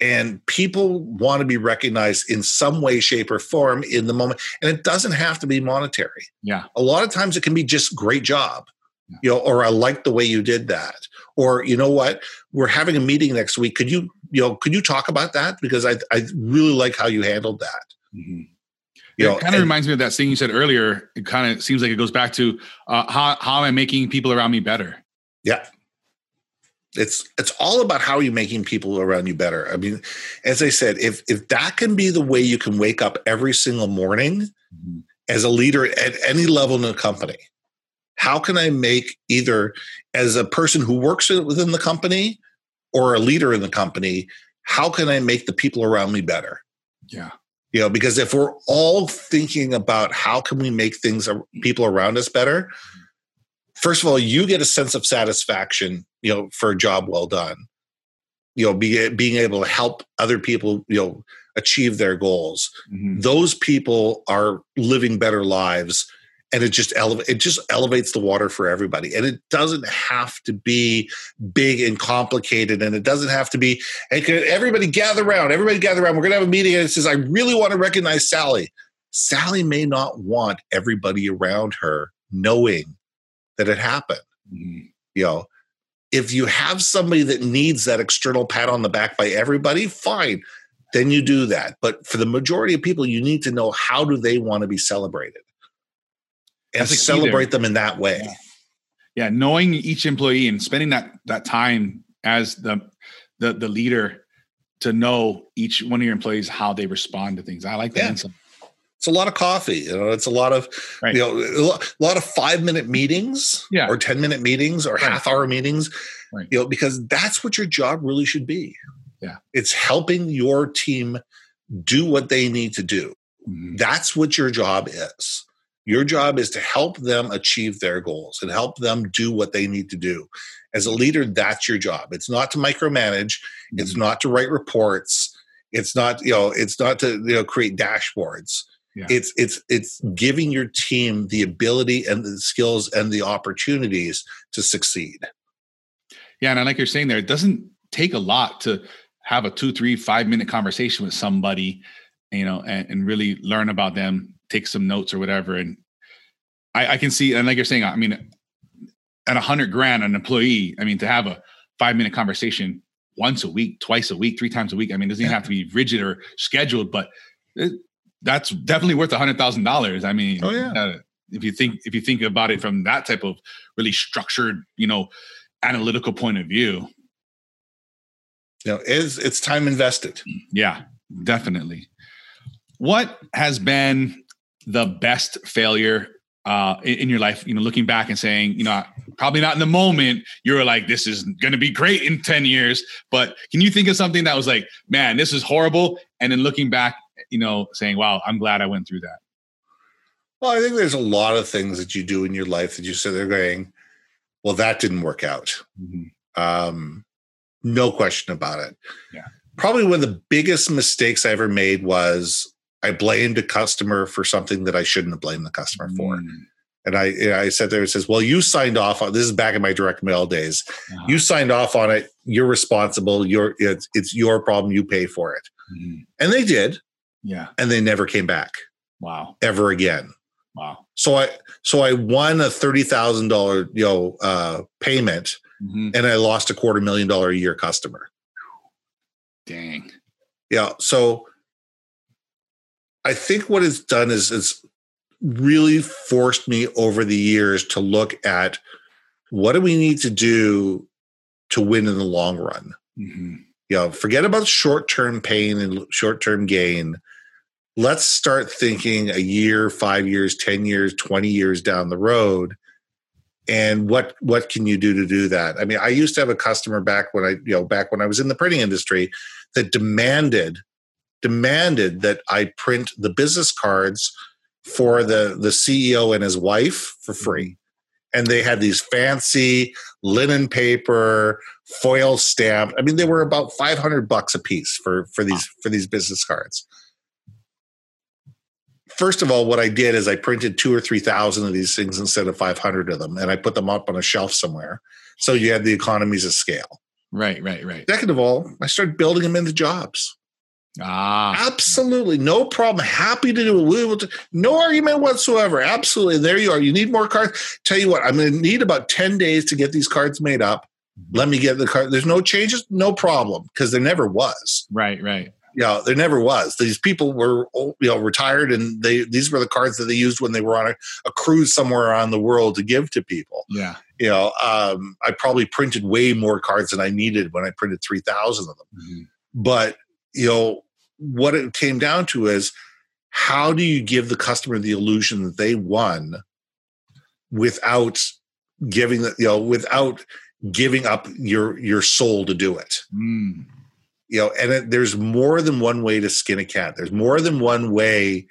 And people want to be recognized in some way, shape, or form in the moment. And it doesn't have to be monetary. Yeah. A lot of times it can be just great job, yeah. you know, or I like the way you did that. Or, you know what, we're having a meeting next week. Could you, you know, could you talk about that? Because I I really like how you handled that. Mm-hmm. You know, it kind of reminds me of that thing you said earlier. It kind of seems like it goes back to uh, how how am I making people around me better? Yeah, it's it's all about how you're making people around you better. I mean, as I said, if if that can be the way you can wake up every single morning mm-hmm. as a leader at any level in a company, how can I make either as a person who works within the company or a leader in the company? How can I make the people around me better? Yeah. You know, because if we're all thinking about how can we make things, people around us better, first of all, you get a sense of satisfaction, you know, for a job well done. You know, be, being able to help other people, you know, achieve their goals. Mm-hmm. Those people are living better lives, and it just eleva- it just elevates the water for everybody. And it doesn't have to be big and complicated, and it doesn't have to be, hey, could everybody gather around, everybody gather around, we're going to have a meeting, and it says, I really want to recognize Sally. Sally may not want everybody around her knowing that it happened. Mm-hmm. You know, if you have somebody that needs that external pat on the back by everybody, fine, then you do that. But for the majority of people, you need to know how do they want to be celebrated. And celebrate them in that way. Yeah. yeah, knowing each employee and spending that that time as the, the the leader to know each one of your employees, how they respond to things. I like that. Yeah. Answer. It's a lot of coffee. You know, it's a lot of right. you know a lot of five minute meetings, yeah. or ten minute meetings, or right. half hour meetings. Right. You know, because that's what your job really should be. Yeah, it's helping your team do what they need to do. Mm-hmm. That's what your job is. Your job is to help them achieve their goals and help them do what they need to do. As a leader, that's your job. It's not to micromanage. Mm-hmm. It's not to write reports. It's not, you know, it's not to, you know, create dashboards. Yeah. It's it's it's giving your team the ability and the skills and the opportunities to succeed. Yeah, and I like you're saying there, it doesn't take a lot to have a two, three, five minute conversation with somebody, you know, and, and really learn about them. Take some notes or whatever. And I, I can see, and like you're saying, I mean, at a hundred grand, an employee, I mean, to have a five minute conversation once a week, twice a week, three times a week. I mean, it doesn't even have to be rigid or scheduled, but it, that's definitely worth a hundred thousand dollars. I mean, oh, yeah. uh, if you think, if you think about it from that type of really structured, you know, analytical point of view. You know, it's, it's time invested. Yeah, definitely. What has been the best failure uh, in, in your life, you know, looking back and saying, you know, probably not in the moment, you were like, this is going to be great in ten years, but can you think of something that was like, man, this is horrible. And then looking back, you know, saying, wow, I'm glad I went through that. Well, I think there's a lot of things that you do in your life that you sit there going, well, that didn't work out. Mm-hmm. Um, no question about it. Yeah. Probably one of the biggest mistakes I ever made was I blamed a customer for something that I shouldn't have blamed the customer for. Mm. And I, and I sat there and says, well, you signed off on, this is back in my direct mail days. Uh-huh. You signed off on it. You're responsible. You're, it's, it's your problem. You pay for it. Mm. And they did. Yeah. And they never came back. Wow. Ever again. Wow. So I, so I won a thirty thousand dollars, you know, uh, payment, mm-hmm. and I lost a quarter million dollar a year customer. Dang. Yeah. So I think what it's done is it's really forced me over the years to look at what do we need to do to win in the long run? Mm-hmm. You know, forget about short-term pain and short-term gain. Let's start thinking a year, five years, ten years, twenty years down the road. And what, what can you do to do that? I mean, I used to have a customer back when I, you know, back when I was in the printing industry that demanded demanded that I print the business cards for the, the C E O and his wife for free. And they had these fancy linen paper, foil stamped. I mean, they were about five hundred bucks a piece for, for these, for these business cards. First of all, what I did is I printed two or three thousand of these things instead of five hundred of them. And I put them up on a shelf somewhere. So you had the economies of scale. Right, right, right. Second of all, I started building them into jobs. Ah, absolutely. No problem. Happy to do it. We will t- no argument whatsoever. Absolutely. There you are. You need more cards. Tell you what, I'm going to need about ten days to get these cards made up. Let me get the card. There's no changes. No problem. Cause there never was. Right. Right. Yeah. You know, there never was. These people were, you know, retired, and they, these were the cards that they used when they were on a, a cruise somewhere around the world to give to people. Yeah. You know, um, I probably printed way more cards than I needed when I printed three thousand of them, mm-hmm. but you know, what it came down to is how do you give the customer the illusion that they won without giving the, you know, without giving up your, your soul to do it. Mm. you know, and it, there's more than one way to skin a cat. There's more than one way,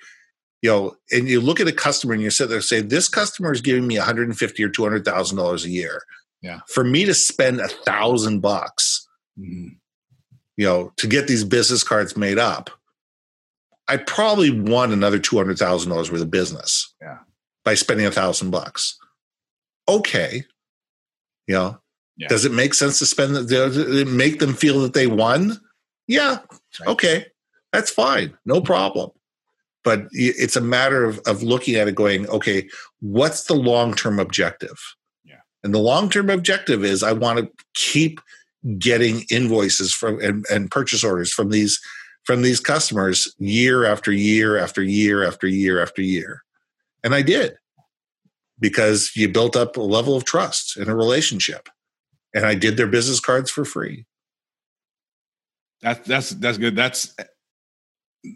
you know, and you look at a customer and you sit there and say, this customer is giving me one hundred fifty thousand dollars or two hundred thousand dollars a year. Yeah. For me to spend a thousand bucks, you know, to get these business cards made up, I probably want another two hundred thousand dollars worth of business yeah. by spending a thousand bucks. Okay. You know, yeah. does it make sense to spend, does it make them feel that they won? Yeah. Right. Okay. That's fine. No problem. But it's a matter of, of looking at it going, okay, what's the long-term objective? Yeah. And the long-term objective is I want to keep getting invoices from and, and purchase orders from these from these customers year after year after year after year after year. And I did, because you built up a level of trust in a relationship, and I did their business cards for free. That's, that's, that's good. That's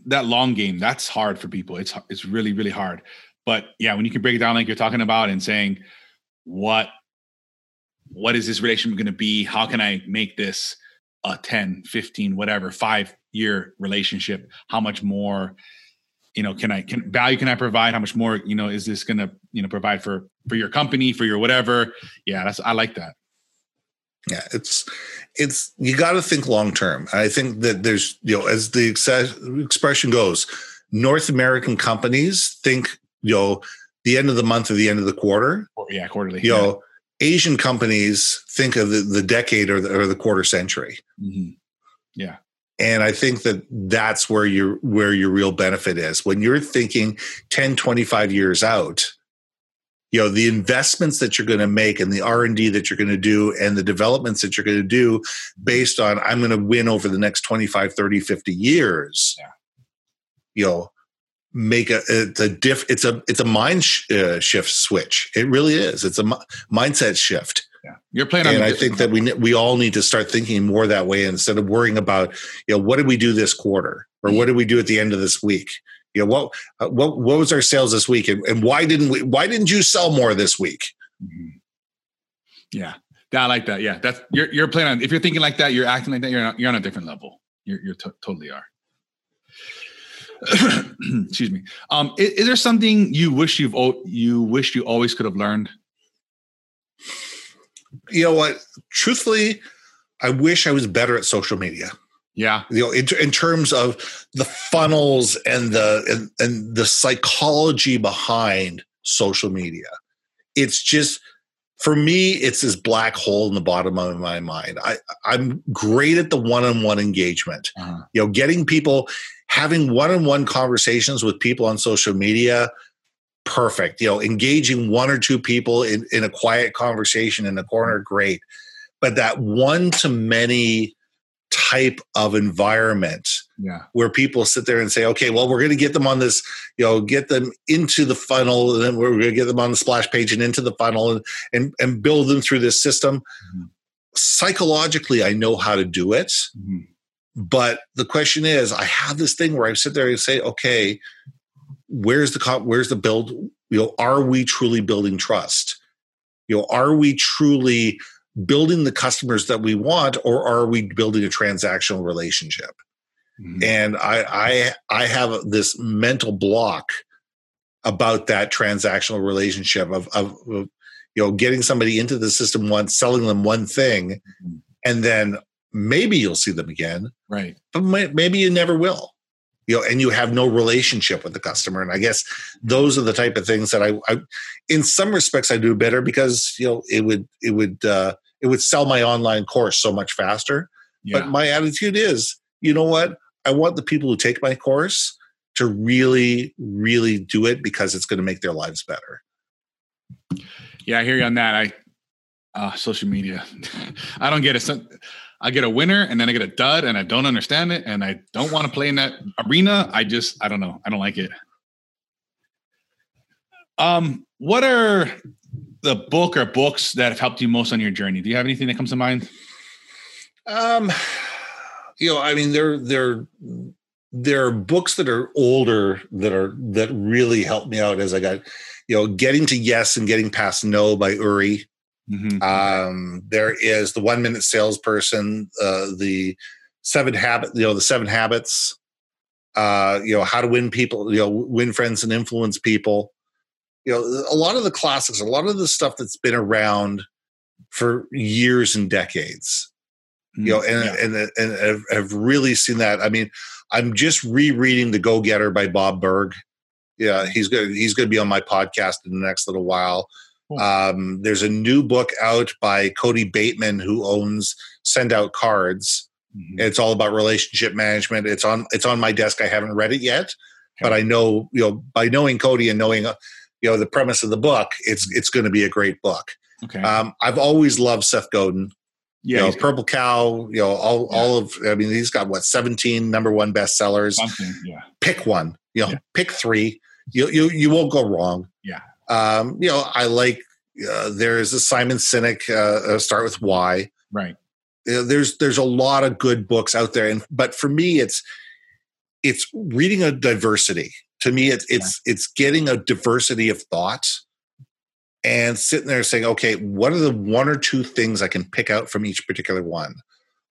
that long game. That's hard for people. It's, it's really, really hard. But yeah, when you can break it down, like you're talking about, and saying, what, what is this relationship going to be? How can I make this a ten, fifteen, whatever, five year relationship? How much more, you know, can I, can value, can I provide? How much more, you know, is this going to, you know, provide for, for your company, for your whatever? Yeah. That's, I like that. Yeah. It's, it's, you got to think long-term. I think that there's, you know, as the expression goes, North American companies think, you know, the end of the month or the end of the quarter. Yeah. Quarterly. You yeah. know, Asian companies think of the, the decade or the, or the quarter century. Mm-hmm. Yeah. And I think that that's where your where your real benefit is. When you're thinking ten, twenty-five years out, you know, the investments that you're going to make and the R and D that you're going to do and the developments that you're going to do based on I'm going to win over the next twenty-five, thirty, fifty years, yeah. you know, make a, it's a diff, it's a, it's a mind sh- uh, shift switch. It really is. It's a mi- mindset shift. Yeah. You're playing on. And I think that we we all need to start thinking more that way instead of worrying about, you know, what did we do this quarter, or what did we do at the end of this week? You know, what what what was our sales this week, and, and why didn't we? Why didn't you sell more this week? Mm-hmm. Yeah, I like that. Yeah, that's you're you're playing on. If you're thinking like that, you're acting like that. You're not, you're on a different level. You're you're t- totally are. Excuse me. Um, is, is there something you wish you've you wish you always could have learned? You know what? Truthfully, I wish I was better at social media. Yeah. You know, in, in terms of the funnels and the and, and the psychology behind social media, it's just for me, it's this black hole in the bottom of my mind. I I'm great at the one-on-one engagement. Uh-huh. You know, getting people, having one-on-one conversations with people on social media. Perfect. You know, engaging one or two people in, in a quiet conversation in the corner, great. But that one-to-many type of environment yeah. where people sit there and say, okay, well, we're going to get them on this, you know, get them into the funnel, and then we're going to get them on the splash page and into the funnel and, and, and build them through this system. Mm-hmm. Psychologically, I know how to do it. Mm-hmm. But the question is, I have this thing where I sit there and say, okay, Where's the where's the build? You know, are we truly building trust? You know, are we truly building the customers that we want, or are we building a transactional relationship? Mm-hmm. And I, I I have this mental block about that transactional relationship of, of of you know getting somebody into the system once, selling them one thing, and then maybe you'll see them again, right? But maybe you never will. You know, and you have no relationship with the customer. And I guess those are the type of things that I, I in some respects, I do better because, you know, it would, it would, uh, it would sell my online course so much faster. Yeah. But my attitude is, you know what? I want the people who take my course to really, really do it because it's going to make their lives better. Yeah. I hear you on that. I, uh, social media, I don't get it. So, I get a winner and then I get a dud and I don't understand it. And I don't want to play in that arena. I just, I don't know. I don't like it. Um, what are the book or books that have helped you most on your journey? Do you have anything that comes to mind? Um, you know, I mean, there, there, there are books that are older that are, that really helped me out as I got, you know, Getting to Yes and Getting Past No by Uri. Mm-hmm. Um, there is The One Minute Salesperson, uh, the seven habit, you know, the seven habits, uh, you know, how to win people, you know, win friends and influence people. You know, a lot of the classics, a lot of the stuff that's been around for years and decades, you know, and, yeah. and, and, and I've really seen that. I mean, I'm just rereading The Go-Getter by Bob Berg. Yeah. He's going to, he's going to be on my podcast in the next little while. Cool. Um, there's a new book out by Cody Bateman, who owns Send Out Cards. Mm-hmm. It's all about relationship management. It's on, it's on my desk. I haven't read it yet, okay. but I know, you know, by knowing Cody and knowing, you know, the premise of the book, it's, it's going to be a great book. Okay. Um, I've always loved Seth Godin. Yeah, you know, Purple Cow, you know, all, yeah. all of, I mean, he's got what, seventeen number one bestsellers. Something, yeah. Pick one, you know, yeah. pick three. You, you, you won't go wrong. Yeah. Um, you know, I like, uh, there's a Simon Sinek, uh, Start With Why. Right. You know, there's, there's a lot of good books out there. And, but for me, it's, it's reading a diversity. To me, it's, it's, yeah. it's getting a diversity of thought. And sitting there saying, okay, what are the one or two things I can pick out from each particular one?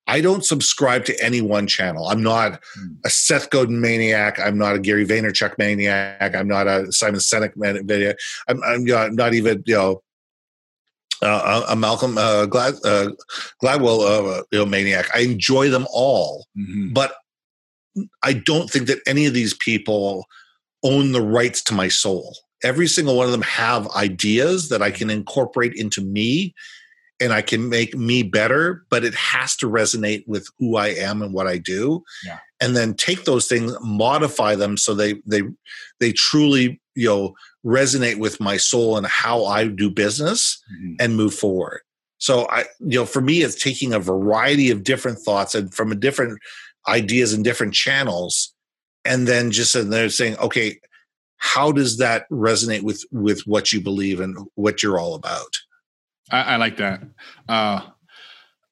I don't subscribe to any one channel. I'm not a Seth Godin maniac. I'm not a Gary Vaynerchuk maniac. I'm not a Simon Sinek maniac. I'm, I'm not even, you know, uh, a Malcolm uh, Glad, uh, Gladwell uh, you know, maniac. I enjoy them all. Mm-hmm. But I don't think that any of these people own the rights to my soul. Every single one of them have ideas that I can incorporate into me and I can make me better, but it has to resonate with who I am and what I do. Yeah. And then take those things, modify them so they they they truly, you know, resonate with my soul and how I do business mm-hmm. and move forward. So I, you know, for me, it's taking a variety of different thoughts and from a different ideas and different channels, and then just sitting there saying, okay, how does that resonate with, with what you believe and what you're all about? I, I like that. Uh,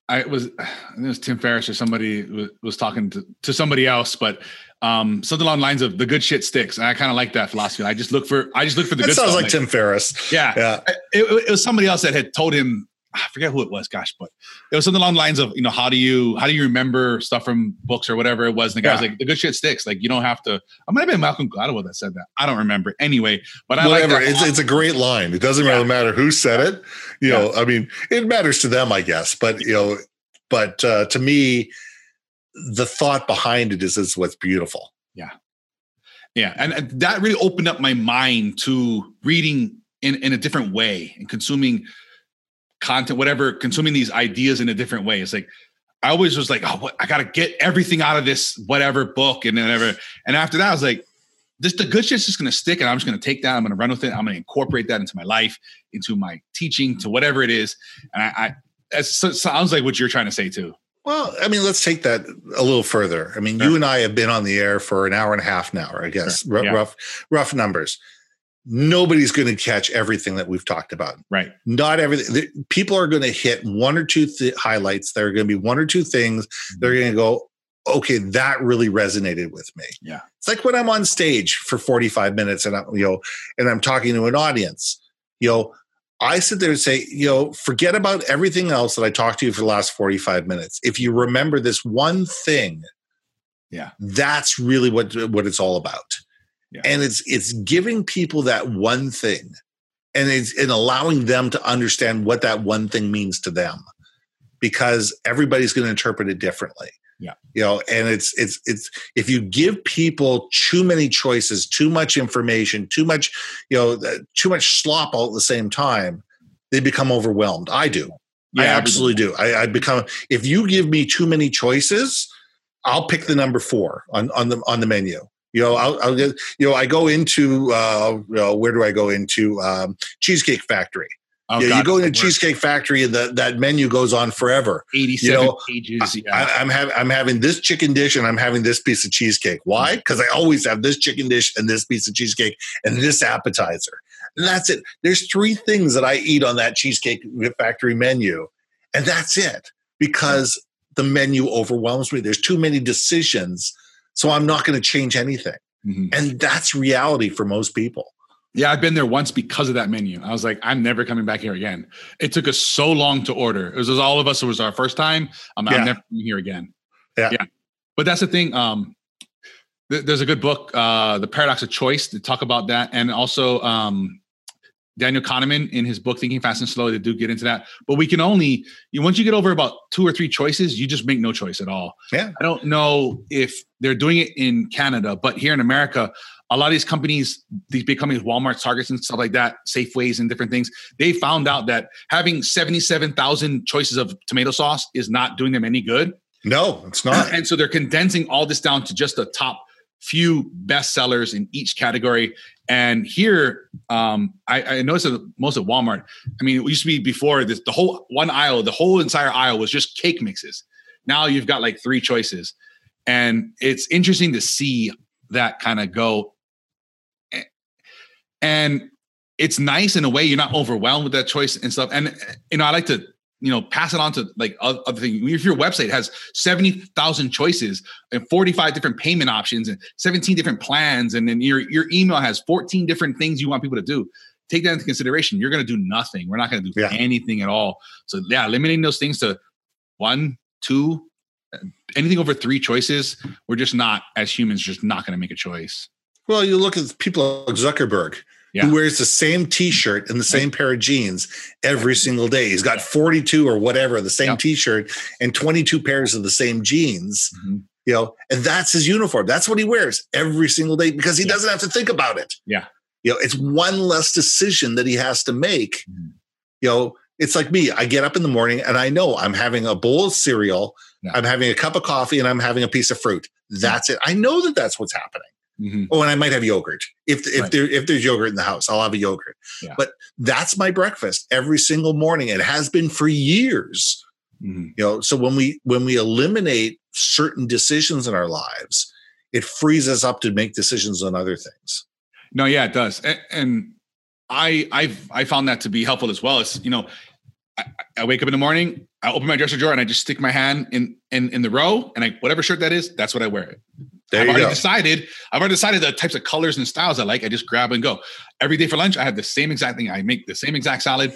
I was, I think it was Tim Ferriss or somebody was, was talking to, to somebody else, but um, something along the lines of the good shit sticks. And I kind of like that philosophy. I just look for, I just look for the that good stuff. It sounds like Tim Ferriss. Yeah. yeah. It, it was somebody else that had told him, I forget who it was, gosh, but it was something along the lines of, you know, how do you, how do you remember stuff from books or whatever it was? And the guy yeah. was like, the good shit sticks. Like, you don't have to, I might have been Malcolm Gladwell that said that. I don't remember anyway, but I whatever. like that. It's, it's a great line. It doesn't yeah. really matter who said it. You yeah. know, I mean, it matters to them, I guess, but you know, but uh, to me, the thought behind it is, is what's beautiful. Yeah. Yeah. And that really opened up my mind to reading in, in a different way and consuming content, whatever, consuming these ideas in a different way. It's like, I always was like, oh, what, I got to get everything out of this, whatever book. And then ever, and after that, I was like, this, the good shit's just going to stick. And I'm just going to take that. I'm going to run with it. I'm going to incorporate that into my life, into my teaching, to whatever it is. And I, I that sounds like what you're trying to say too. Well, I mean, let's take that a little further. I mean, sure. you and I have been on the air for an hour and a half now, I guess, sure. R- yeah. rough, rough numbers. Nobody's going to catch everything that we've talked about. Right. Not everything. People are going to hit one or two th- highlights. There are going to be one or two things. They're going to go, okay, that really resonated with me. Yeah. It's like when I'm on stage for forty-five minutes and I'm, you know, and I'm talking to an audience, you know, I sit there and say, you know, forget about everything else that I talked to you for the last forty-five minutes. If you remember this one thing, yeah, that's really what, what it's all about. Yeah. And it's it's giving people that one thing, and it's and allowing them to understand what that one thing means to them, because everybody's going to interpret it differently. Yeah, you know, and it's it's it's if you give people too many choices, too much information, too much, you know, too much slop all at the same time, they become overwhelmed. I do. Yeah, I absolutely do. I, I become if you give me too many choices, I'll pick the number four on on the on the menu. You know, I'll, I'll get, you know, I go into, uh, you know, where do I go into um, Cheesecake Factory? Oh, yeah, God, you go into Cheesecake Factory, and the, that menu goes on forever. Eighty-seven you know, pages. Yeah. I, I'm having I'm having this chicken dish, and I'm having this piece of cheesecake. Why? Because I always have this chicken dish and this piece of cheesecake and this appetizer, and that's it. There's three things that I eat on that Cheesecake Factory menu, and that's it. Because the menu overwhelms me. There's too many decisions. So I'm not going to change anything. Mm-hmm. And that's reality for most people. Yeah, I've been there once because of that menu. I was like, I'm never coming back here again. It took us so long to order. It was, it was all of us. It was our first time. I'm, yeah. I'm never coming here again. Yeah. Yeah. But that's the thing. Um, th- there's a good book, uh, The Paradox of Choice, to talk about that. And also um, Daniel Kahneman in his book, Thinking Fast and Slow, they do get into that. But we can only, you, once you get over about two or three choices, you just make no choice at all. Yeah. I don't know if they're doing it in Canada, but here in America, a lot of these companies, these big companies, Walmart, Targets and stuff like that, Safeways and different things, they found out that having seventy-seven thousand choices of tomato sauce is not doing them any good. No, it's not. And so they're condensing all this down to just the top few best sellers in each category. And here, um, I, I noticed that most of Walmart, I mean, it used to be before this, the whole one aisle, the whole entire aisle was just cake mixes. Now you've got like three choices. And it's interesting to see that kind of go. And it's nice in a way, you're not overwhelmed with that choice and stuff. And, you know, I like to, you know, pass it on to like other things. If your website has seventy thousand choices and forty-five different payment options and seventeen different plans, and then your, your email has fourteen different things you want people to do, take that into consideration. You're going to do nothing. We're not going to do yeah. anything at all. So yeah, limiting those things to one, two, anything over three choices, we're just not, as humans, just not going to make a choice. Well, you look at people like Zuckerberg, yeah. who wears the same T-shirt and the same pair of jeans every single day. He's got forty-two or whatever, the same yeah. T-shirt and twenty-two pairs of the same jeans, mm-hmm. you know, and that's his uniform. That's what he wears every single day because he yeah. doesn't have to think about it. Yeah. You know, it's one less decision that he has to make. Mm-hmm. You know, it's like me. I get up in the morning and I know I'm having a bowl of cereal, yeah. I'm having a cup of coffee, and I'm having a piece of fruit. That's it. I know that that's what's happening. Mm-hmm. Oh, and I might have yogurt. If if right. there if there's yogurt in the house, I'll have a yogurt. Yeah. But that's my breakfast every single morning. It has been for years. Mm-hmm. You know, so when we when we eliminate certain decisions in our lives, it frees us up to make decisions on other things. No, yeah, it does. And, and I I've I found that to be helpful as well. It's, you know, I, I wake up in the morning, I open my dresser drawer, and I just stick my hand in in, in the row, and I, whatever shirt that is, that's what I wear it. There I've already go. decided. I've already decided the types of colors and styles I like. I just grab and go. Every day for lunch, I have the same exact thing. I make the same exact salad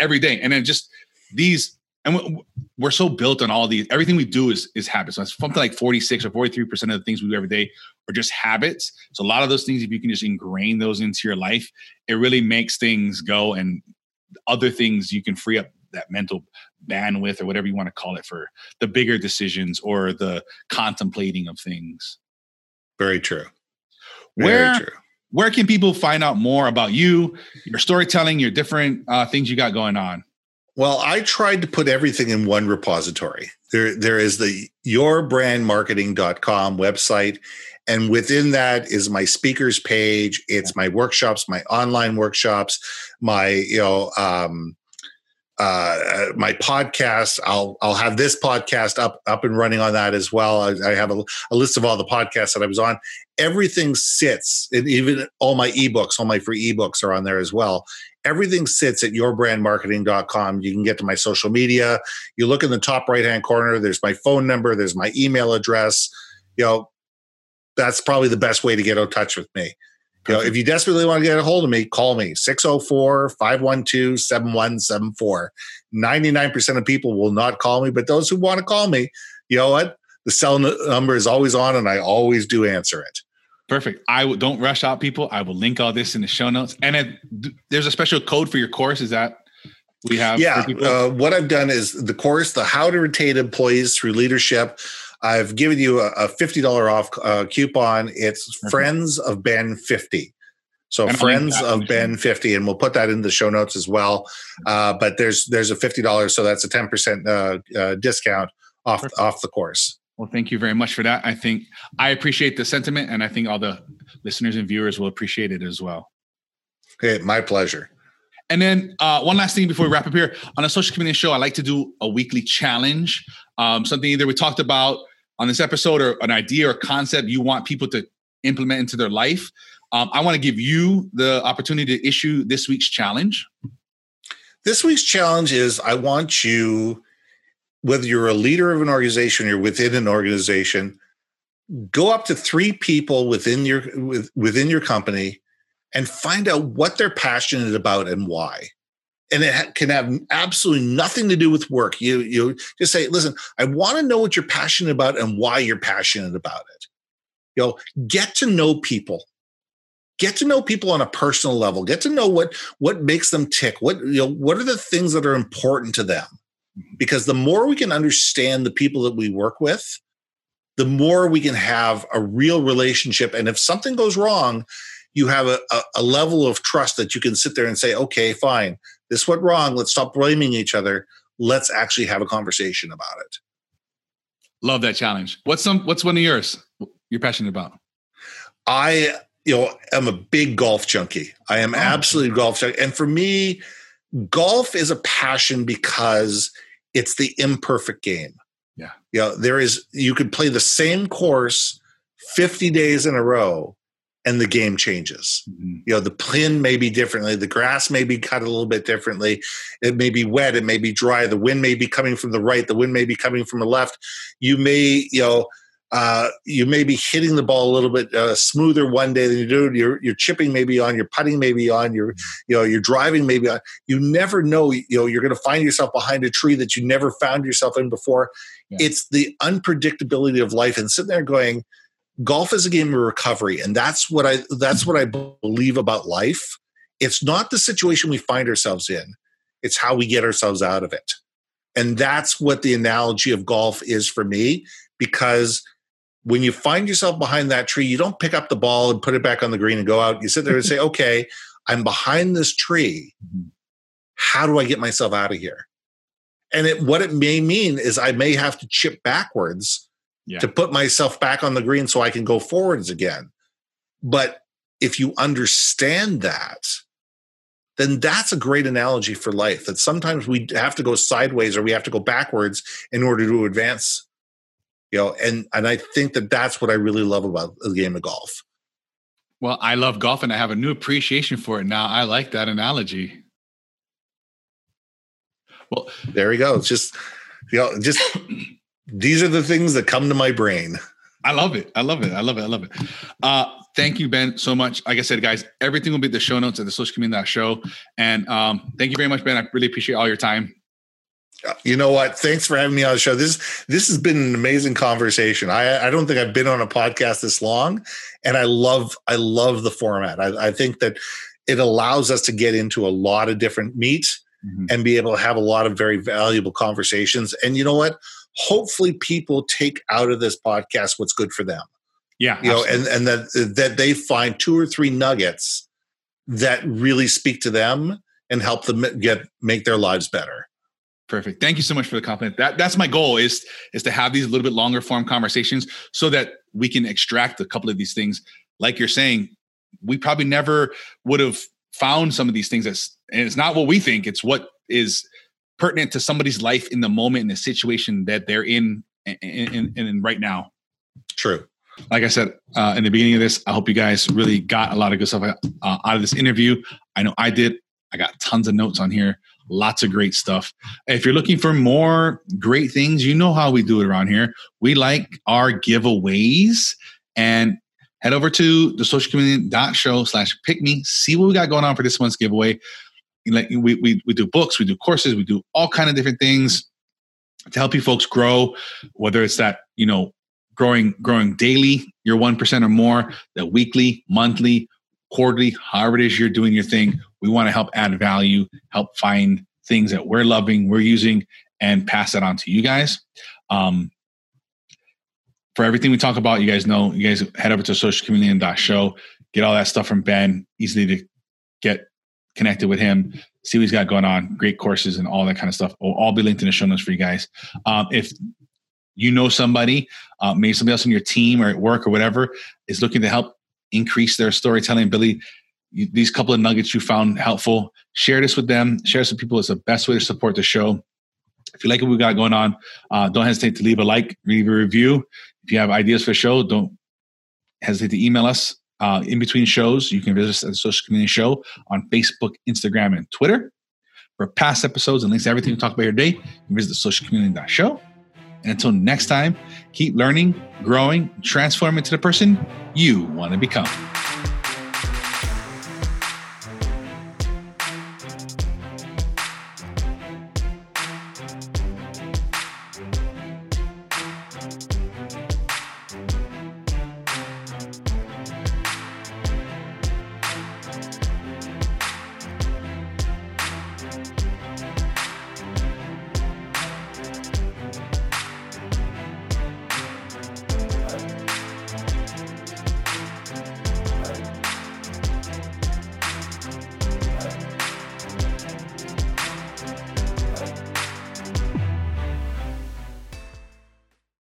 every day. And then just these, and we're so built on all these. Everything we do is is habits. So it's something like forty-six or forty-three percent of the things we do every day are just habits. So a lot of those things, if you can just ingrain those into your life, it really makes things go, and other things you can free up that mental bandwidth or whatever you want to call it for the bigger decisions or the contemplating of things. Very true. Very where, true. Where can people find out more about you, your storytelling, your different uh, things you got going on? Well, I tried to put everything in one repository. There, there is the your brand marketing dot com website. And within that is my speakers page. It's my workshops, my online workshops, my, you know, um, Uh, my podcast. I'll I'll have this podcast up up and running on that as well. I, I have a, a list of all the podcasts that I was on. Everything sits, and even all my ebooks, all my free ebooks are on there as well. Everything sits at your brand marketing dot com. You can get to my social media. You look in the top right hand corner. There's my phone number. There's my email address. You know, that's probably the best way to get in touch with me. You know, if you desperately want to get a hold of me, call me six oh four, five one two, seven one seven four. ninety-nine percent of people will not call me, but those who want to call me, you know what? The cell number is always on, and I always do answer it. Perfect. I w- don't rush out, people. I will link all this in the show notes. And it, there's a special code for your course. Is that we have? Yeah. Uh, what I've done is the course, the How to Retain Employees Through Leadership. I've given you a, a fifty dollars off uh, coupon. It's mm-hmm. Friends of Ben fifty. So and Friends of Ben fifty, and we'll put that in the show notes as well. Uh, but there's there's a fifty dollars, so that's a ten percent uh, uh, discount off Perfect. off the course. Well, thank you very much for that. I think I appreciate the sentiment, and I think all the listeners and viewers will appreciate it as well. Okay, my pleasure. And then uh, one last thing before we wrap up here. On a Social Chameleon show, I like to do a weekly challenge, um, something either we talked about on this episode or an idea or concept you want people to implement into their life. Um, I want to give you the opportunity to issue this week's challenge. This week's challenge is I want you, whether you're a leader of an organization or you're within an organization, go up to three people within your with, within your company and find out what they're passionate about and why. and it ha- can have absolutely nothing to do with work. You, you just say, listen, I want to know what you're passionate about and why you're passionate about it. You know, get to know people. Get to know people on a personal level. Get to know what, what makes them tick. What, you know, what are the things that are important to them? Because the more we can understand the people that we work with, the more we can have a real relationship. And if something goes wrong, you have a, a, a level of trust that you can sit there and say, okay, fine, this went wrong. Let's stop blaming each other. Let's actually have a conversation about it. Love that challenge. What's some, what's one of yours you're passionate about? I, you know, I'm a big golf junkie. I am oh. absolutely golf junkie. And for me, golf is a passion because it's the imperfect game. Yeah. You know, there is, you could play the same course fifty days in a row and the game changes. Mm-hmm. You know, the pin may be differently. The grass may be cut a little bit differently. It may be wet. It may be dry. The wind may be coming from the right. The wind may be coming from the left. You may, you know, Uh, you may be hitting the ball a little bit uh, smoother one day than you do. Your, your chipping may be on, your putting may be on, your, you know, your driving may be on. You never know. You know, you're going to find yourself behind a tree that you never found yourself in before. Yeah. It's the unpredictability of life. And sitting there going, golf is a game of recovery, and that's what I that's what I believe about life. It's not the situation we find ourselves in; it's how we get ourselves out of it. And that's what the analogy of golf is for me, because when you find yourself behind that tree, you don't pick up the ball and put it back on the green and go out. You sit there and say, okay, I'm behind this tree. How do I get myself out of here? And it, what it may mean is I may have to chip backwards yeah. to put myself back on the green so I can go forwards again. But if you understand that, then that's a great analogy for life, that sometimes we have to go sideways or we have to go backwards in order to advance. You know, and, and I think that that's what I really love about the game of golf. Well, I love golf and I have a new appreciation for it now. I like that analogy. Well, there we go. It's just, you know, just these are the things that come to my brain. I love it. I love it. I love it. I love it. Uh, thank you, Ben, so much. Like I said, guys, everything will be in the show notes at the social chameleon dot show. And um, thank you very much, Ben. I really appreciate all your time. You know what? Thanks for having me on the show. This this has been an amazing conversation. I, I don't think I've been on a podcast this long, and I love I love the format. I, I think that it allows us to get into a lot of different meat mm-hmm. and be able to have a lot of very valuable conversations. And you know what? Hopefully, people take out of this podcast what's good for them. Yeah, you know, absolutely. and and that that they find two or three nuggets that really speak to them and help them get make their lives better. Perfect. Thank you so much for the compliment. That that's my goal is, is to have these a little bit longer form conversations so that we can extract a couple of these things. Like you're saying, we probably never would have found some of these things. That's, and it's not what we think. It's what is pertinent to somebody's life in the moment, in the situation that they're in and in, in, in right now. True. Like I said, uh, in the beginning of this, I hope you guys really got a lot of good stuff uh, out of this interview. I know I did. I got tons of notes on here. Lots of great stuff. If you're looking for more great things, you know how we do it around here. We like our giveaways, and head over to the social chameleon dot show slash pick me. See what we got going on for this month's giveaway. We, we, we do books, we do courses, we do all kinds of different things to help you folks grow, whether it's that, you know, growing, growing daily, your one percent or more, the weekly, monthly, quarterly, however it is you're doing your thing. We want to help add value, help find things that we're loving, we're using, and pass that on to you guys. Um, for everything we talk about, you guys know, you guys head over to social chameleon dot show, get all that stuff from Ben, easily to get connected with him, see what he's got going on, great courses and all that kind of stuff. It'll all be linked in the show notes for you guys. Um, if you know somebody, uh, maybe somebody else on your team or at work or whatever is looking to help increase their storytelling ability, you, these couple of nuggets you found helpful, share this with them, share this with people. It's the best way to support the show. If you like what we got going on, uh, don't hesitate to leave a like, leave a review. If you have ideas for the show, don't hesitate to email us. Uh, in between shows, you can visit us at the Social Community Show on Facebook, Instagram, and Twitter. For past episodes and links to everything we talk about here today, you can visit the social community dot show. And until next time, keep learning, growing, transforming into the person you want to become.